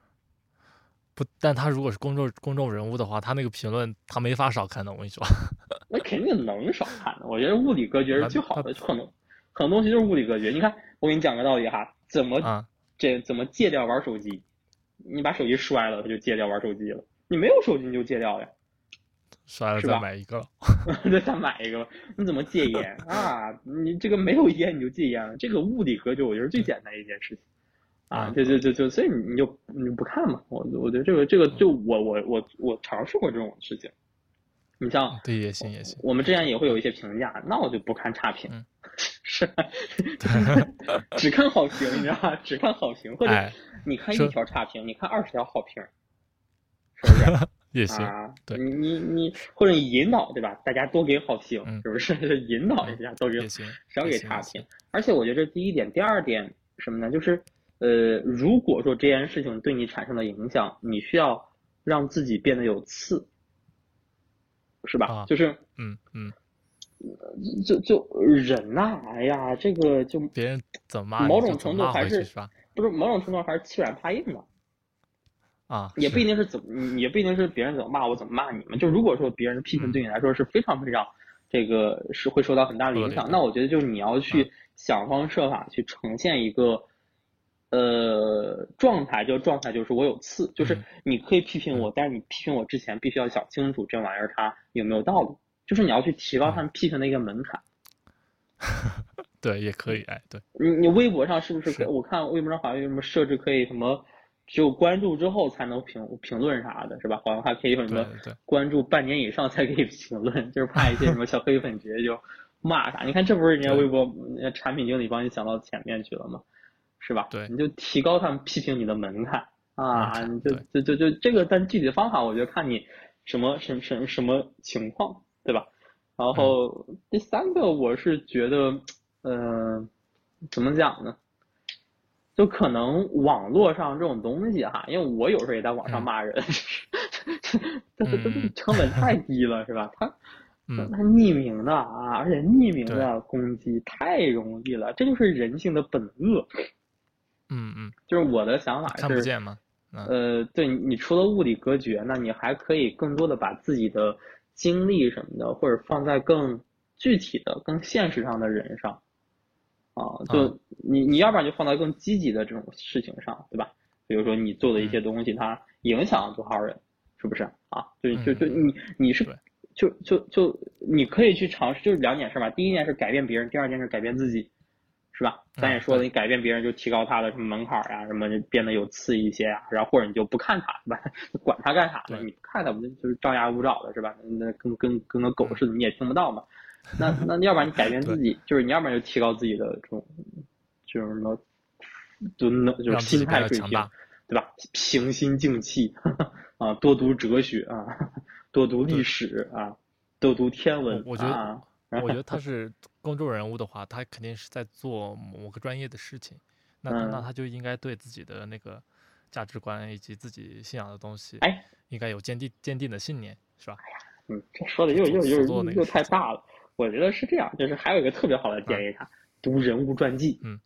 不，但他如果是公众公众人物的话，他那个评论他没法少看的，我跟你说。那肯定能少看的，我觉得物理隔绝是最好的，很多很多东西就是物理隔绝。你看，我给你讲个道理哈，怎么、啊、这怎么戒掉玩手机？你把手机摔了，他就戒掉玩手机了。你没有手机你就戒掉呀。摔了再买一个了，再买一个吧。你怎么戒烟啊？你这个没有烟你就戒烟了，这个物理隔绝我觉得最简单一件事情啊，就就就就所以你就你不看嘛。我我觉得这个这个就我我我我尝试过这种事情。你像对也行也行，我们之前也会有一些评价，那我就不看差评，嗯、是只看好评，你知道吧？只看好评，或者你看一条差评，你看二十条好评，是不是？也行，对，你你你或者你引导，对吧？大家多给好评，是不是？引导一下，多给，少给差评。而且我觉得这第一点，第二点，什么呢？就是呃，如果说这件事情对你产生了影响，你需要让自己变得有刺，是吧？啊、就是嗯嗯，嗯就就人呐、啊，哎呀，这个就别人怎么骂某种程度还是不是某种程度还是欺软怕硬的啊，也不一定是怎么，也不一定是别人怎么骂我怎么骂你们。就如果说别人的批评对你来说是非常非常。嗯这个是会受到很大的影响，那我觉得就是你要去想方设法去呈现一个，呃，状态，这个状态就是我有刺，就是你可以批评我，但是你批评我之前必须要想清楚这玩意儿它有没有道理，就是你要去提高他们批评的一个门槛。对，也可以，哎，对。你你微博上是不是？是我看微博上好像有什么设置可以什么，只有关注之后才能评评论啥的，是吧？好像还可以有什么关注半年以上才可以评论，就是怕一些什么小黑粉直接就骂啥。你看，这不是人家微博产品经理帮你想到前面去了吗？是吧？对，你就提高他们批评你的门槛啊！你就就就就这个，但具体的方法，我觉得看你什么什什什么情况，对吧？然后第三个，我是觉得，呃，怎么讲呢？就可能网络上这种东西哈，因为我有时候也在网上骂人，这这这成本太低了，是吧？他他匿名的啊，而且匿名的攻击太容易了，这就是人性的本恶。嗯嗯，就是我的想法是，看不见吗？呃，对，你除了物理隔绝，那你还可以更多的把自己的精力什么的，或者放在更具体的、更现实上的人上。啊，就你你要不然就放到更积极的这种事情上，对吧？比如说你做的一些东西，它影响了多少人，是不是啊？就就就你你是就就就你可以去尝试，就是两件事吧。第一件是改变别人，第二件是改变自己，是吧？咱也说了，你改变别人就提高他的什么门槛啊，什么就变得有刺一些啊，然后或者你就不看他，是吧？管他干啥呢？你不看他不就是张牙舞爪的，是吧？那跟跟跟个狗似的，你也听不到嘛。那那要不然你改变自己，就是你要不然就提高自己的这种，就是什么，就能就是心态水平，对吧？平心静气呵呵啊，多读哲学啊，多读历史啊，多读天文。我, 我觉得，啊、我觉得他是公众人物的话，他肯定是在做某个专业的事情，那、嗯、那他就应该对自己的那个价值观以及自己信仰的东西，哎，应该有坚定坚定的信念，是吧？哎呀，嗯，这说的又又又又太大了。我觉得是这样，就是还有一个特别好的建议啥，读人物传记，嗯，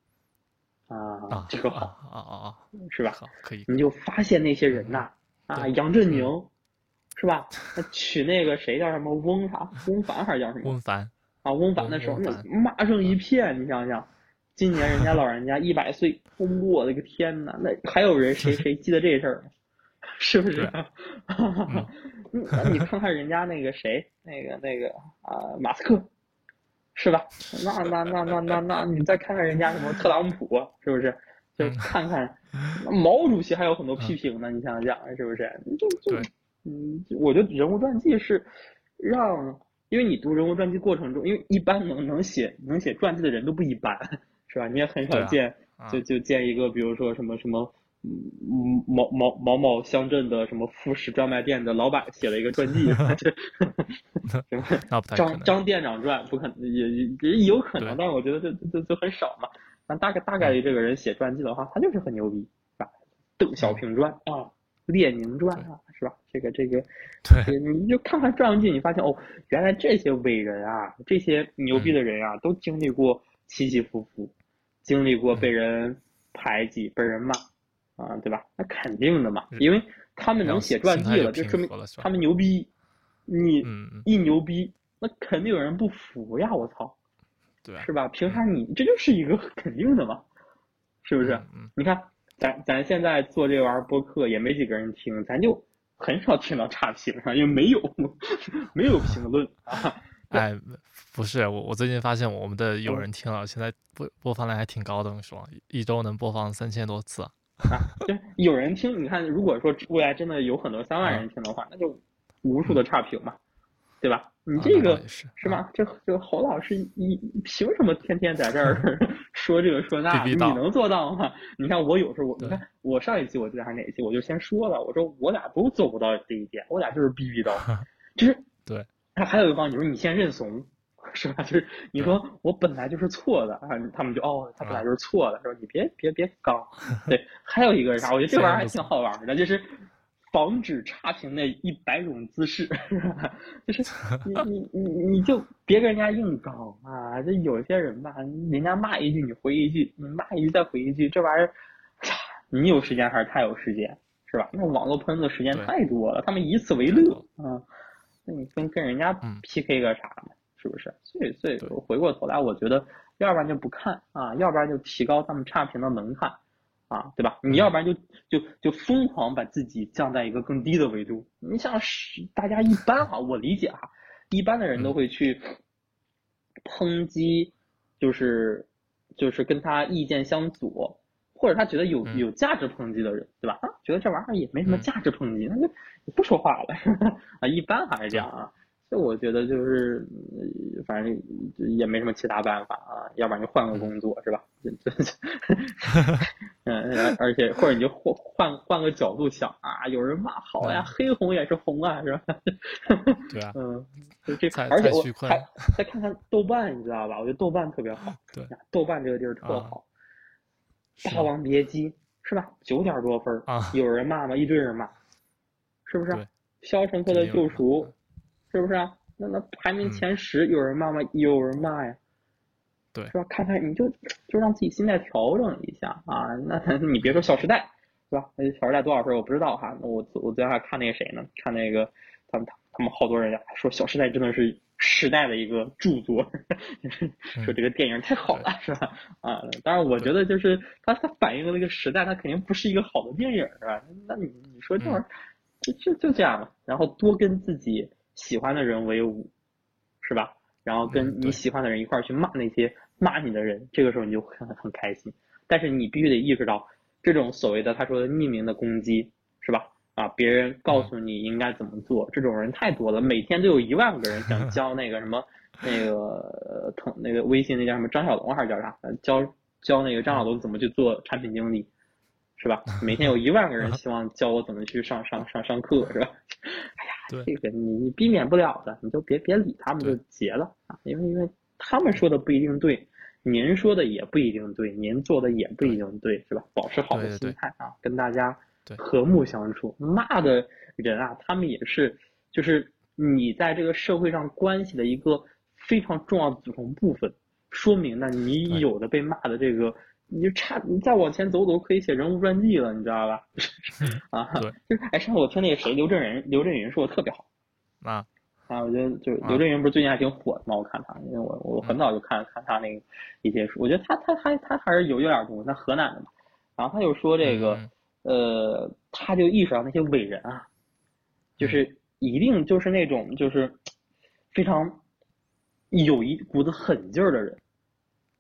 啊，这个好，啊啊啊，是吧？可以，你就发现那些人呐，啊，杨振宁，是吧？他娶那个谁叫什么翁啥，翁凡还是叫什么？翁凡啊，翁凡的时候，那骂声一片，你想想，今年人家老人家一百岁，我的个天哪，那还有人谁谁记得这事儿？是不是？你你看看人家那个谁，那个那个啊、呃，马斯克，是吧？那那那那那那，你再看看人家什么特朗普，是不是？就看看毛主席还有很多批评呢，你想想，是不是？就就嗯，我觉得人物传记是让，因为你读人物传记过程中，因为一般能能写能写传记的人都不一般，是吧？你也很少见，啊、就就见一个，比如说什么什么。嗯，某某某某乡镇的什么副食专卖店的老板写了一个传记，张张店长传，不可能，也也有可能，但是我觉得这这这很少嘛。那大概大概率这个人写传记的话，他就是很牛逼，是吧？邓小平传啊，列宁传啊，是吧？这个这个，对，你就看看传记，你发现哦，原来这些伟人啊，这些牛逼的人啊，都经历过起起伏伏，经历过被人排挤、被人骂。啊，对吧？那肯定的嘛，因为他们能写传记了，就说明他们牛逼。你一牛逼，那肯定有人不服呀！我操，对，是吧？凭啥你这就是一个肯定的嘛？是不是？你看，咱咱现在做这玩意儿播客也没几个人听，咱就很少听到差评上，因为没有没有评论啊。哎，不是我，我最近发现我们的有人听了，现在播播放量还挺高的，你说一周能播放三千多次啊。啊，对，有人听，你看，如果说未来真的有很多三万人听的话，那就无数的差评嘛，对吧？你这个、啊、是, 是吧？这这侯老师，你凭什么天天在这儿说这个说那？你能做到吗？你看我有时候我，你看我上一期我记得还是哪一期，我就先说了，我说我俩都做不到这一点，我俩就是逼逼叨，就是对。还有一个方，你说你先认怂，是吧？就是你说我本来就是错的啊，他们就哦，他本来就是错的，是吧？你别别别刚。对，还有一个啥，我觉得这玩意儿还挺好玩的，就是防止差评的一百种姿势，是吧？就是你你你你就别跟人家硬刚啊！这有些人吧，人家骂一句你回一句，你骂一句再回一句，这玩意儿，你有时间还是他有时间，是吧？那网络喷子时间太多了，他们以此为乐啊！那你跟跟人家 P K 个啥呢？嗯，是不是？所以，所以我回过头来，我觉得，要不然就不看啊，要不然就提高他们差评的门槛，啊，对吧？你要不然就就就疯狂把自己降在一个更低的维度。你像大家一般啊，我理解啊，一般的人都会去抨击，就是就是跟他意见相左，或者他觉得有有价值抨击的人，对吧？啊，觉得这玩意儿也没什么价值抨击，那就不说话了啊，一般还是这样啊。所以我觉得就是，反正也没什么其他办法啊，要不然就换个工作，是吧？嗯，而且或者你就换换换个角度想啊，有人骂好呀，嗯，黑红也是红啊，是吧？对啊，嗯，就这，而且我还再看看豆瓣，你知道吧？我觉得豆瓣特别好，对，豆瓣这个地儿特好，啊《霸王别姬》是吧？九点多分啊，有人骂吗？一堆人骂，是不是？《肖申克的救赎》。是不是啊？那那排名前十，有人骂吗？嗯，有人骂呀，对，是吧？看看你就就让自己心态调整一下啊。那你别说《小时代》，是吧？《小时代》多少分我不知道哈。那我我最近还看那个谁呢？看那个他们他他们好多人说《小时代》真的是时代的一个著作，说这个电影太好了，嗯，是吧？啊，当然我觉得就是它它反映了那个时代，它肯定不是一个好的电影，是吧？那你你说这玩意儿就就就这样吧，然后多跟自己喜欢的人为伍，是吧？然后跟你喜欢的人一块儿去骂那些骂你的人，嗯，这个时候你就很很开心。但是你必须得意识到，这种所谓的他说的匿名的攻击，是吧？啊，别人告诉你应该怎么做，嗯，这种人太多了，每天都有一万个人想教那个什么那个腾那个微信那叫什么张小龙还是叫啥？教教那个张小龙怎么去做产品经理。是吧？每天有一万个人希望教我怎么去上上上上课，是吧？哎呀，这个你你避免不了的，你就别别理他们就结了啊！因为因为他们说的不一定对，您说的也不一定对，您做的也不一定对，是吧？保持好的心态啊，对对对，跟大家和睦相处。骂的人啊，他们也是就是你在这个社会上关系的一个非常重要的组成部分，说明呢你有的被骂的这个。你就差，你再往前走走，可以写人物传记了，你知道吧？啊，就是哎，上次我听那个谁，刘震云，刘震云说的特别好啊啊！我觉得就是刘震云不是最近还挺火的嘛？我看他，因为我我很早就看看他那个一些书，我觉得他他他他还是有有点东西，他河南的嘛。然后他就说这个，呃，他就意识到那些伟人啊，就是一定就是那种就是非常有一股子狠劲儿的人。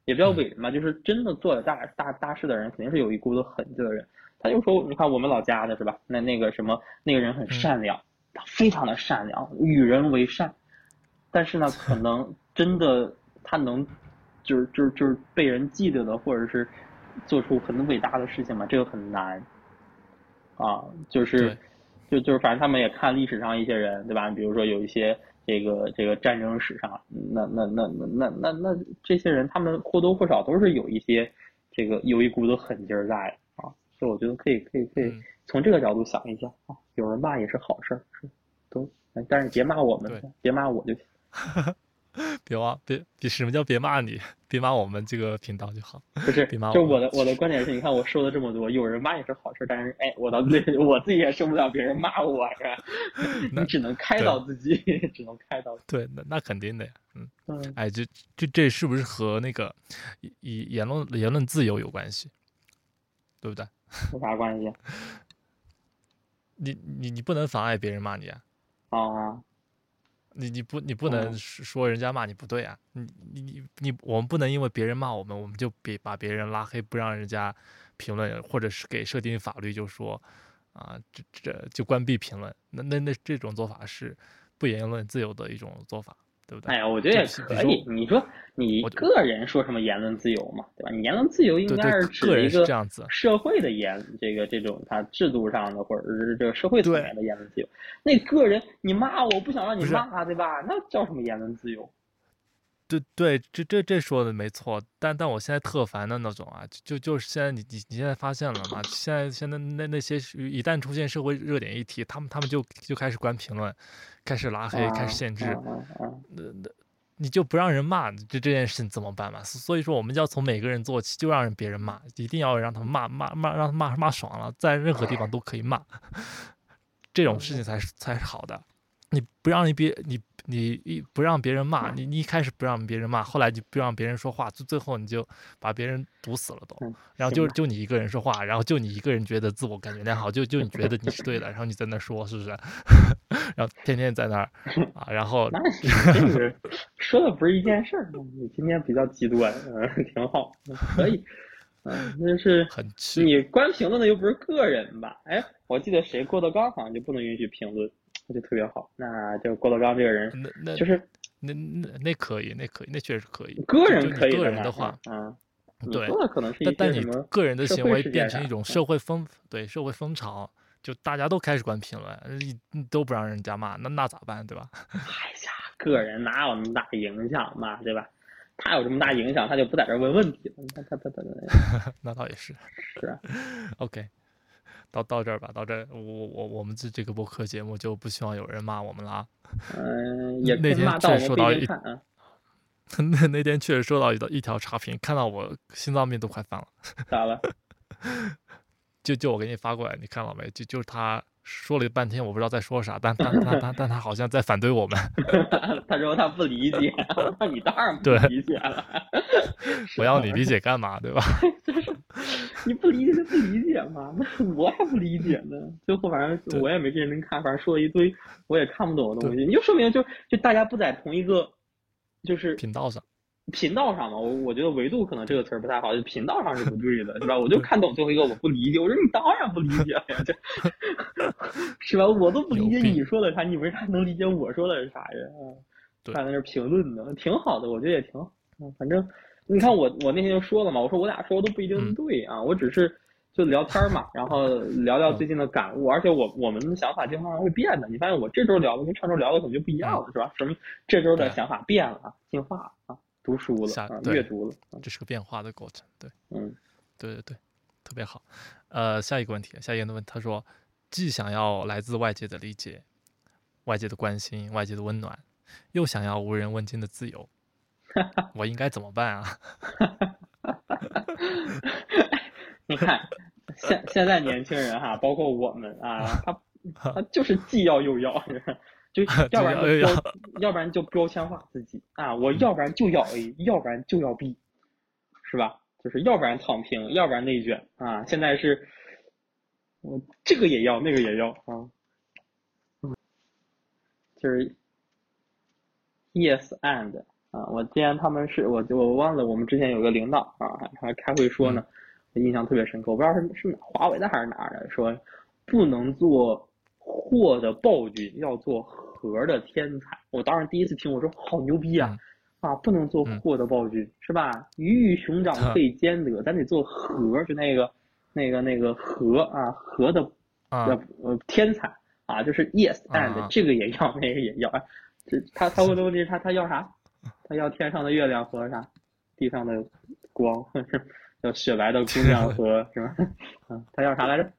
也不叫伟人嘛，就是真的做了大大大事的人，肯定是有一股子狠劲的人。他就说，你看我们老家的是吧？那那个什么，那个人很善良，他非常的善良，与人为善。但是呢，可能真的他能，就是就是就是被人记得的，或者是做出很伟大的事情嘛，这个很难。啊，就是，就就是反正他们也看历史上一些人，对吧？比如说有一些。这个这个战争史上，那那那那那那那这些人，他们或多或少都是有一些这个有一股子狠劲儿在啊，所以我觉得可以可以可以从这个角度想一下啊，有人骂也是好事儿，是都，但是别骂我们，别骂我就行。别忘别别什么叫别骂你，别骂我们这个频道就好。不是，别骂我就我的我的观点是，你看我说了这么多，有人骂也是好事，但是哎，我到自我自己也受不了别人骂我呀。你只能开导自己，只能开导自己。对，那那肯定的呀。嗯嗯。哎，就就这是不是和那个以言论言论自由有关系？对不对？有啥关系？你你你不能妨碍别人骂你啊。啊，哦。你你不你不能说人家骂你不对啊！你你你我们不能因为别人骂我们，我们就别把别人拉黑，不让人家评论，或者是给设定法律就说啊，这这就关闭评论。那那那这种做法是不言论自由的一种做法，对不对？哎呀，我觉得也可以。你说你个人说什么言论自由嘛，对吧？你言论自由应该是指一个社会的言，这个这种它制度上的，或者是这个社会层面的言论自由。那个人你骂我，我不想让你骂他，对吧？那叫什么言论自由？对对，这这这说的没错，但但我现在特烦的那种啊，就就是现在你你你现在发现了嘛？现在现在那那些一旦出现社会热点议题，他们他们就就开始关评论，开始拉黑，开始限制，那那你就不让人骂，这这件事情怎么办嘛？所以说我们就要从每个人做起，就让人别人骂，一定要让他们骂骂骂，让他骂骂爽了，在任何地方都可以骂，这种事情才是才是好的。你不让你别你你不让别人骂你，你一开始不让别人骂，后来就不让别人说话，最最后你就把别人堵死了都。然后就就你一个人说话，然后就你一个人觉得自我感觉良好，就就你觉得你是对的，然后你在那说，是不是？然后天天在那儿啊，然后那你这个说的不是一件事儿，你今天比较极端，嗯，挺好，可以。嗯，那就是你关评论的又不是个人吧？哎，我记得谁郭德纲好像就不能允许评论。就特别好，那就郭德纲这个人，那就是那那那可以，那可以，那确实可以。个人可以的，个人的话，嗯，对，可能是一但但你个人的行为变成一种社会风，对社会风潮，就大家都开始关评论，都不让人家骂，那那咋办，对吧？哎呀，个人哪有那么大影响嘛，对吧？他有这么大影响，他就不在这问问题了。他他他他，那倒也是，是啊。OK。到到这儿吧，到这儿，我我我们这这个播客节目就不希望有人骂我们了啊。嗯，也被骂到我们被人看啊。那那天确实收到一一条差评，看到我心脏病都快犯了。咋了？就就我给你发过来，你看到没？就就是他说了半天，我不知道在说啥，但但但但但他好像在反对我们。他说他不理解，那你当然不理解了。我要你理解干嘛，对吧？你不理解就不理解嘛，那我还不理解呢。最后反正我也没认真看，反正说了一堆我也看不懂的东西。你就说明就就大家不在同一个就是频道上，频道上嘛。我我觉得维度可能这个词儿不太好，就频道上是不对的，对吧？我就看懂最后一个我不理解，我说你当然不理解了呀，是吧？我都不理解你说的啥，你为啥能理解我说的是啥呀？还在那评论呢，挺好的，我觉得也挺好。嗯，反正。你看我我那天就说了嘛，我说我俩说都不一定对啊，我只是就聊天嘛，然后聊聊最近的感悟，而且我我们的想法经常会变的。你发现我这周聊的跟上周聊的可能就不一样了，是吧？什么这周的想法变了，进化啊，读书了啊，阅读了，这是个变化的过程。对，嗯，对对对，特别好。呃，下一个问题，下一个问题，他说，既想要来自外界的理解、外界的关心、外界的温暖，又想要无人问津的自由。我应该怎么办啊？你看，现现在年轻人哈，包括我们啊，他他就是既要又要，就要不然就标，要不然就标签化自己啊。我要不然就要 A， 要不然就要 B， 是吧？就是要不然躺平，要不然内卷啊。现在是，我这个也要，那个也要啊，就是 yes and。啊，我之前他们是我我忘了，我们之前有个领导啊，还开会说呢，我印象特别深刻，我不知道是是华为的还是哪儿的，说不能做祸的暴君，要做和的天才。我当时第一次听，我说好牛逼啊！啊，不能做祸的暴君，是吧？鱼与熊掌可以兼得，咱得做和，就那个那个那个和啊和的呃天才啊，就是 yes and 这个也要那个也要，这他他问的问题是他他要啥？他要天上的月亮和啥，地上的光，要雪白的姑娘和什么？嗯，他要啥来着？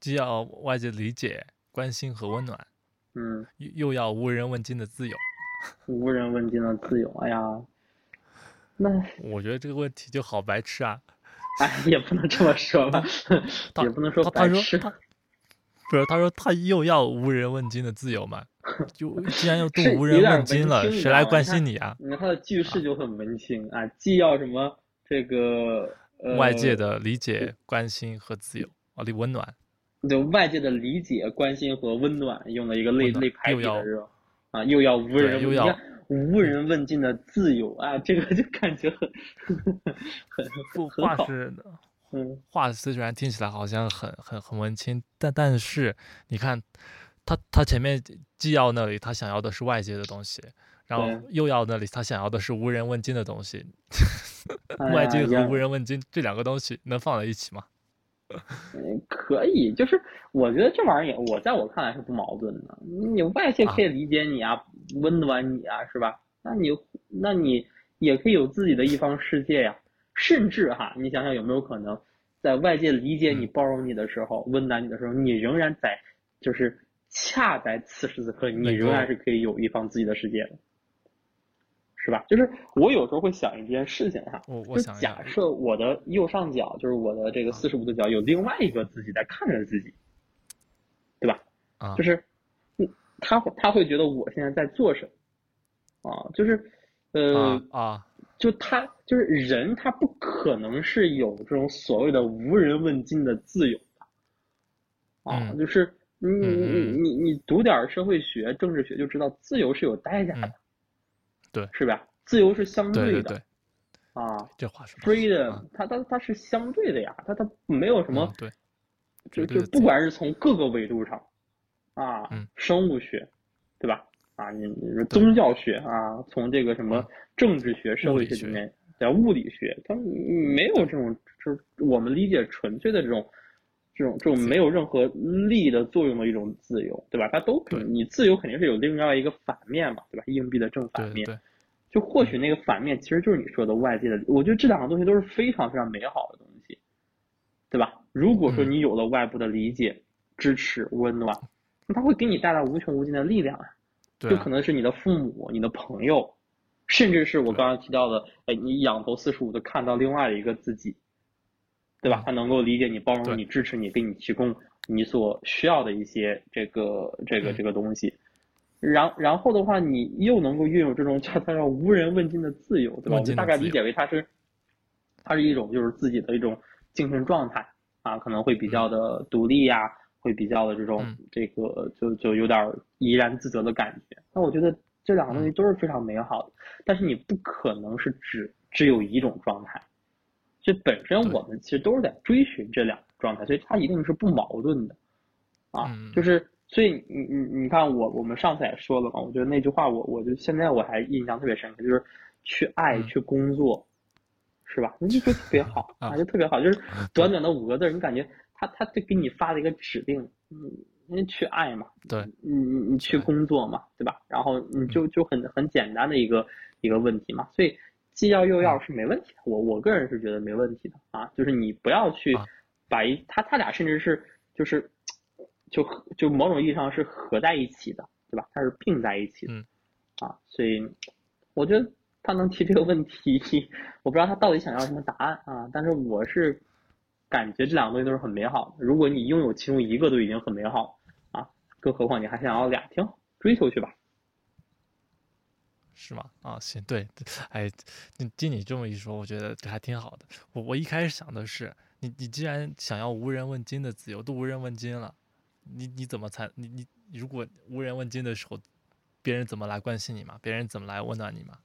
既要外界理解、关心和温暖，嗯，又要无人问津的自由。无人问津的自由，哎呀，那我觉得这个问题就好白痴啊！哎，也不能这么说吧，也不能说白痴。不是，他说他又要无人问津的自由嘛？就既然又都无人问津了，谁来关心你啊？你看他的句式就很文青啊，既要什么这个、呃、外界的理解、关心和自由啊，对温暖。对外界的理解、关心和温暖，用了一个类类排比的是吧？啊，又要无人又要无人问津的自由啊，这个就感觉很很很话是的。嗯，话虽然听起来好像很很很文青，但但是你看，他他前面既要那里他想要的是外界的东西，然后又要那里他想要的是无人问津的东西，外界和无人问津这两个东西能放在一起吗？嗯，可以，就是我觉得这玩意儿也我在我看来是不矛盾的，你外界可以理解你啊，啊温暖你啊，是吧？那你那你。也可以有自己的一方世界呀。甚至哈，你想想有没有可能，在外界理解你、包容你的时候、温暖你的时候，你仍然在，就是恰在此时此刻，你仍然是可以有一方自己的世界的，是吧？就是我有时候会想一件事情哈，就假设我的右上角，就是我的这个四十五度角，有另外一个自己在看着自己，对吧？啊，就是他他会觉得我现在在做什么啊？就是呃啊。就他就是人，他不可能是有这种所谓的无人问津的自由的啊，就是你你你你读点社会学、政治学就知道，自由是有代价的，对，是吧？自由是相对的，啊，这话是 freedom， 它它它是相对的呀，它它没有什么，对，就就不管是从各个维度上啊，生物学，对吧？啊，你你宗教学啊，从这个什么政治学、社会学里面，叫物理学，它没有这种，就是我们理解纯粹的这种、这种、这种没有任何力的作用的一种自由，对吧？它都可能，你自由肯定是有另外一个反面嘛，对吧？硬币的正反面，就或许那个反面其实就是你说的外界的。我觉得这两个东西都是非常非常美好的东西，对吧？如果说你有了外部的理解、支持、温暖，那它会给你带来无穷无尽的力量啊。对啊、就可能是你的父母、你的朋友，甚至是我刚刚提到的，哎，你仰头四十五度看到另外一个自己，对吧？他能够理解你、包容你、支持你，给你提供你所需要的一些这个、这个、这个东西。然然后的话，你又能够拥有这种叫它叫无人问津的自由，对吧？我们大概理解为它是，它是一种就是自己的一种精神状态啊，可能会比较的独立呀、啊。嗯会比较的这种这个就就有点怡然自得的感觉。那我觉得这两个东西都是非常美好的，但是你不可能是只只有一种状态。所以本身我们其实都是在追寻这两个状态，所以它一定是不矛盾的啊。就是所以你你你看我我们上次也说了嘛，我觉得那句话我我就现在我还印象特别深刻，就是去爱去工作，是吧？你就觉得特别好啊，就特别好，就是短短的五个字，你感觉。他他就给你发了一个指令，你去爱嘛，对，你你你去工作嘛，对吧？然后你就就很很简单的一个一个问题嘛，所以既要又要是没问题的，我我个人是觉得没问题的啊，就是你不要去把一他他俩甚至是就是就就某种意义上是合在一起的，对吧？它是并在一起的，啊，所以我觉得他能提这个问题，我不知道他到底想要什么答案啊，但是我是。感觉这两个东西都是很美好的，如果你拥有其中一个都已经很美好啊，更何况你还想要俩，挺好，追求去吧，是吗？啊，行，对，哎，经你这么一说，我觉得这还挺好的。我我一开始想的是，你你既然想要无人问津的自由，都无人问津了，你你怎么才你你如果无人问津的时候，别人怎么来关心你嘛？别人怎么来温暖你嘛？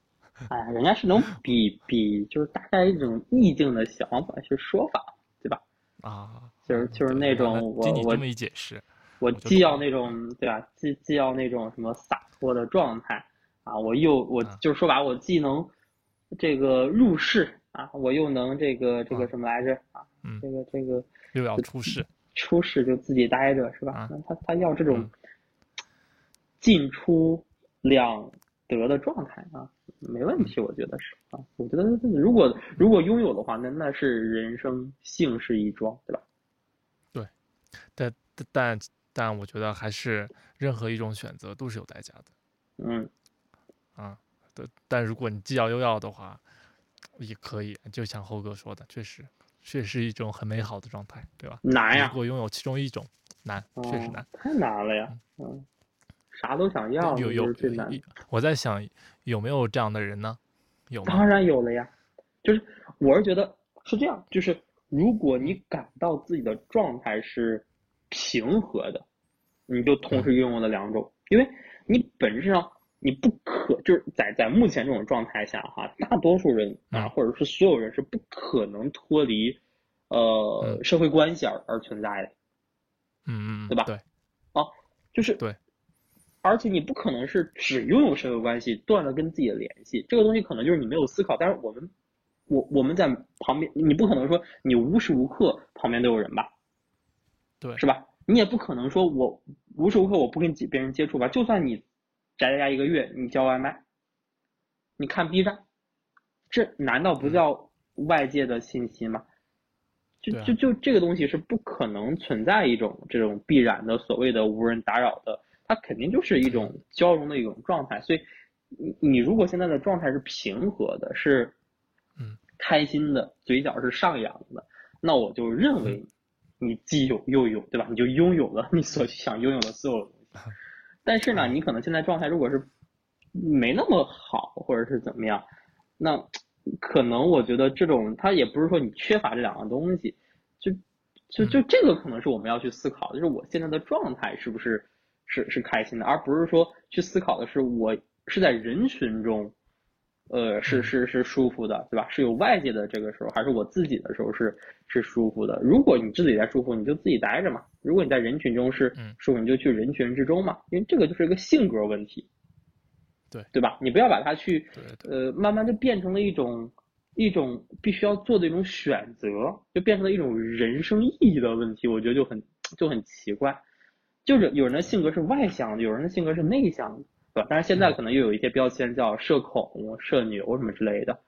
哎，人家是能比比就是大概一种意境的想法去说法。对吧？啊，就是就是那种我我这么一解释，我既要那种对吧，既既要那种什么洒脱的状态啊，我又我就是说吧，我既能这个入世啊，我又能这个这个什么来着啊，这个这个又要出世，出世就自己待着是吧？那他他要这种进出两得的状态啊。没问题，我觉得是啊，我觉得如果如果拥有的话，那那是人生幸事一桩，对吧？对，但但但我觉得还是任何一种选择都是有代价的。嗯，啊，对，但如果你既要又要的话，也可以，就像猴哥说的，确实确实一种很美好的状态，对吧？难呀！如果拥有其中一种，难，哦、确实难，太难了呀，嗯。啥都想要，有有最难。我在想，有没有这样的人呢？有吗？当然有了呀。就是我是觉得是这样，就是如果你感到自己的状态是平和的，你就同时拥有了两种，因为你本质上你不可就是在在目前这种状态下哈、啊，大多数人啊，或者是所有人是不可能脱离呃社会关系而而存在的。嗯嗯，对吧？对。啊，就是对。而且你不可能是只拥有社会关系，断了跟自己的联系，这个东西可能就是你没有思考。但是我们，我我们在旁边，你不可能说你无时无刻旁边都有人吧，对，是吧？你也不可能说我无时无刻我不跟别人接触吧。就算你宅在家一个月，你叫外卖，你看 B 站，这难道不叫外界的信息吗？就就就这个东西是不可能存在一种这种必然的所谓的无人打扰的，它肯定就是一种交融的一种状态。所以你你如果现在的状态是平和的，是嗯开心的，嘴角是上扬的，那我就认为你既有又有，对吧？你就拥有了你所想拥有的所有东西。但是呢，你可能现在状态如果是没那么好，或者是怎么样，那可能我觉得这种它也不是说你缺乏这两个东西，就就就这个可能是我们要去思考的，就是我现在的状态是不是是是开心的，而不是说去思考的是我是在人群中，呃，是是是舒服的，对吧？是有外界的这个时候，还是我自己的时候是是舒服的？如果你自己在舒服，你就自己待着嘛；如果你在人群中是舒服，你就去人群之中嘛，因为这个就是一个性格问题。对对吧？你不要把它去，呃，慢慢就变成了一种一种必须要做的一种选择，就变成了一种人生意义的问题。我觉得就很就很奇怪，就是有人的性格是外向的，有人的性格是内向的，对吧？但是现在可能又有一些标签叫社恐、社牛什么之类的，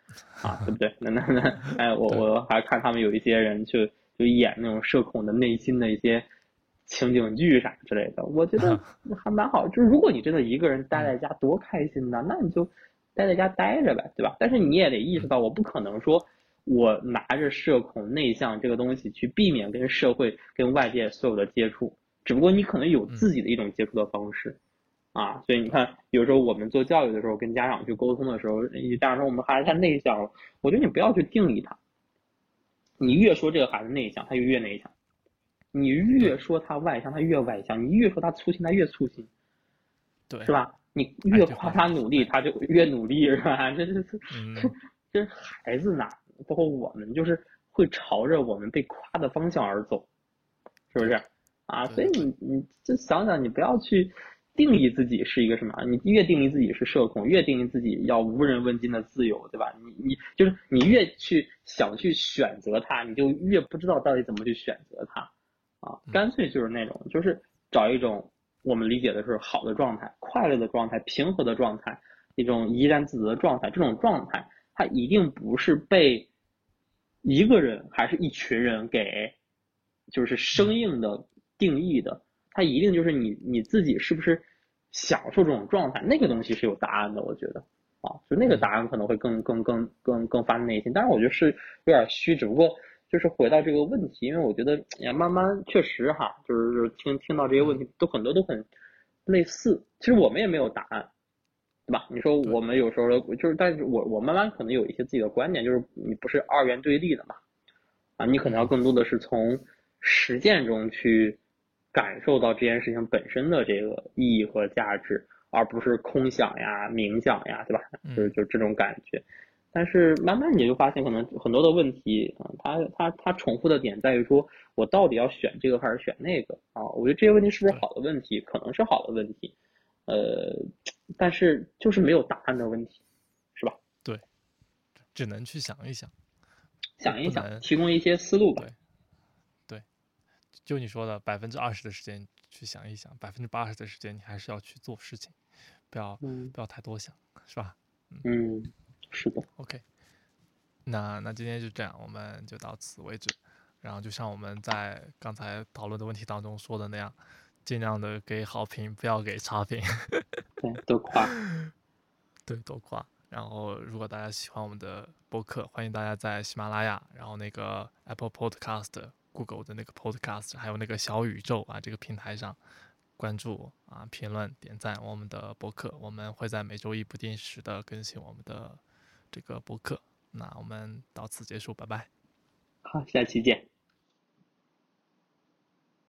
啊，对不对？那那那，哎，我我还看他们有一些人去就演那种社恐的内心的一些情景剧啥之类的，我觉得还蛮好。就是如果你真的一个人待在家多开心呐、啊，那你就待在家待着呗，对吧？但是你也得意识到，我不可能说我拿着社恐内向这个东西去避免跟社会跟外界所有的接触，只不过你可能有自己的一种接触的方式啊。所以你看，有时候我们做教育的时候跟家长去沟通的时候，家长说我们孩子太内向了，我觉得你不要去定义他，你越说这个孩子内向，他就越内向。你越说他外向，他越外向；你越说他粗心，他越粗心，对，是吧？你越夸他努力，他就越努力，是吧？这这这，这孩子呢，包括我们，就是会朝着我们被夸的方向而走，是不是？啊，所以你你就想想，你不要去定义自己是一个什么，你越定义自己是社恐，越定义自己要无人问津的自由，对吧？你你就是你越去想去选择他，你就越不知道到底怎么去选择他。啊，干脆就是那种，就是找一种我们理解的是好的状态、快乐的状态、平和的状态，一种怡然自得的状态。这种状态，它一定不是被一个人还是一群人给就是生硬的定义的，它一定就是你你自己是不是享受这种状态，那个东西是有答案的，我觉得啊，就那个答案可能会更更更更更发自内心。当然，我觉得是有点虚，只不过。就是回到这个问题，因为我觉得呀，慢慢确实哈，就是听听到这些问题都很多都很类似。其实我们也没有答案，对吧？你说我们有时候就是，但是我我慢慢可能有一些自己的观点，就是你不是二元对立的嘛，啊，你可能要更多的是从实践中去感受到这件事情本身的这个意义和价值，而不是空想呀、冥想呀，对吧？就是就这种感觉。但是慢慢你就发现，可能很多的问题啊，它它它重复的点在于说，我到底要选这个还是选那个啊？我觉得这些问题是不是好的问题，可能是好的问题，呃，但是就是没有答案的问题，是吧？对，只能去想一想，想一想，提供一些思路吧。对，对，就你说的，百分之二十的时间去想一想，百分之八十的时间你还是要去做事情，不要、嗯、不要太多想，是吧？嗯。嗯是的 ，OK， 那那今天就这样，我们就到此为止。然后就像我们在刚才讨论的问题当中说的那样，尽量的给好评，不要给差评。对，多夸。对，多夸。然后如果大家喜欢我们的播客，欢迎大家在喜马拉雅，然后那个 Apple Podcast、Google 的那个 Podcast， 还有那个小宇宙啊这个平台上关注啊、评论、点赞我们的播客。我们会在每周一不定时的更新我们的。这个播客，那我们到此结束，拜拜。好，下期见。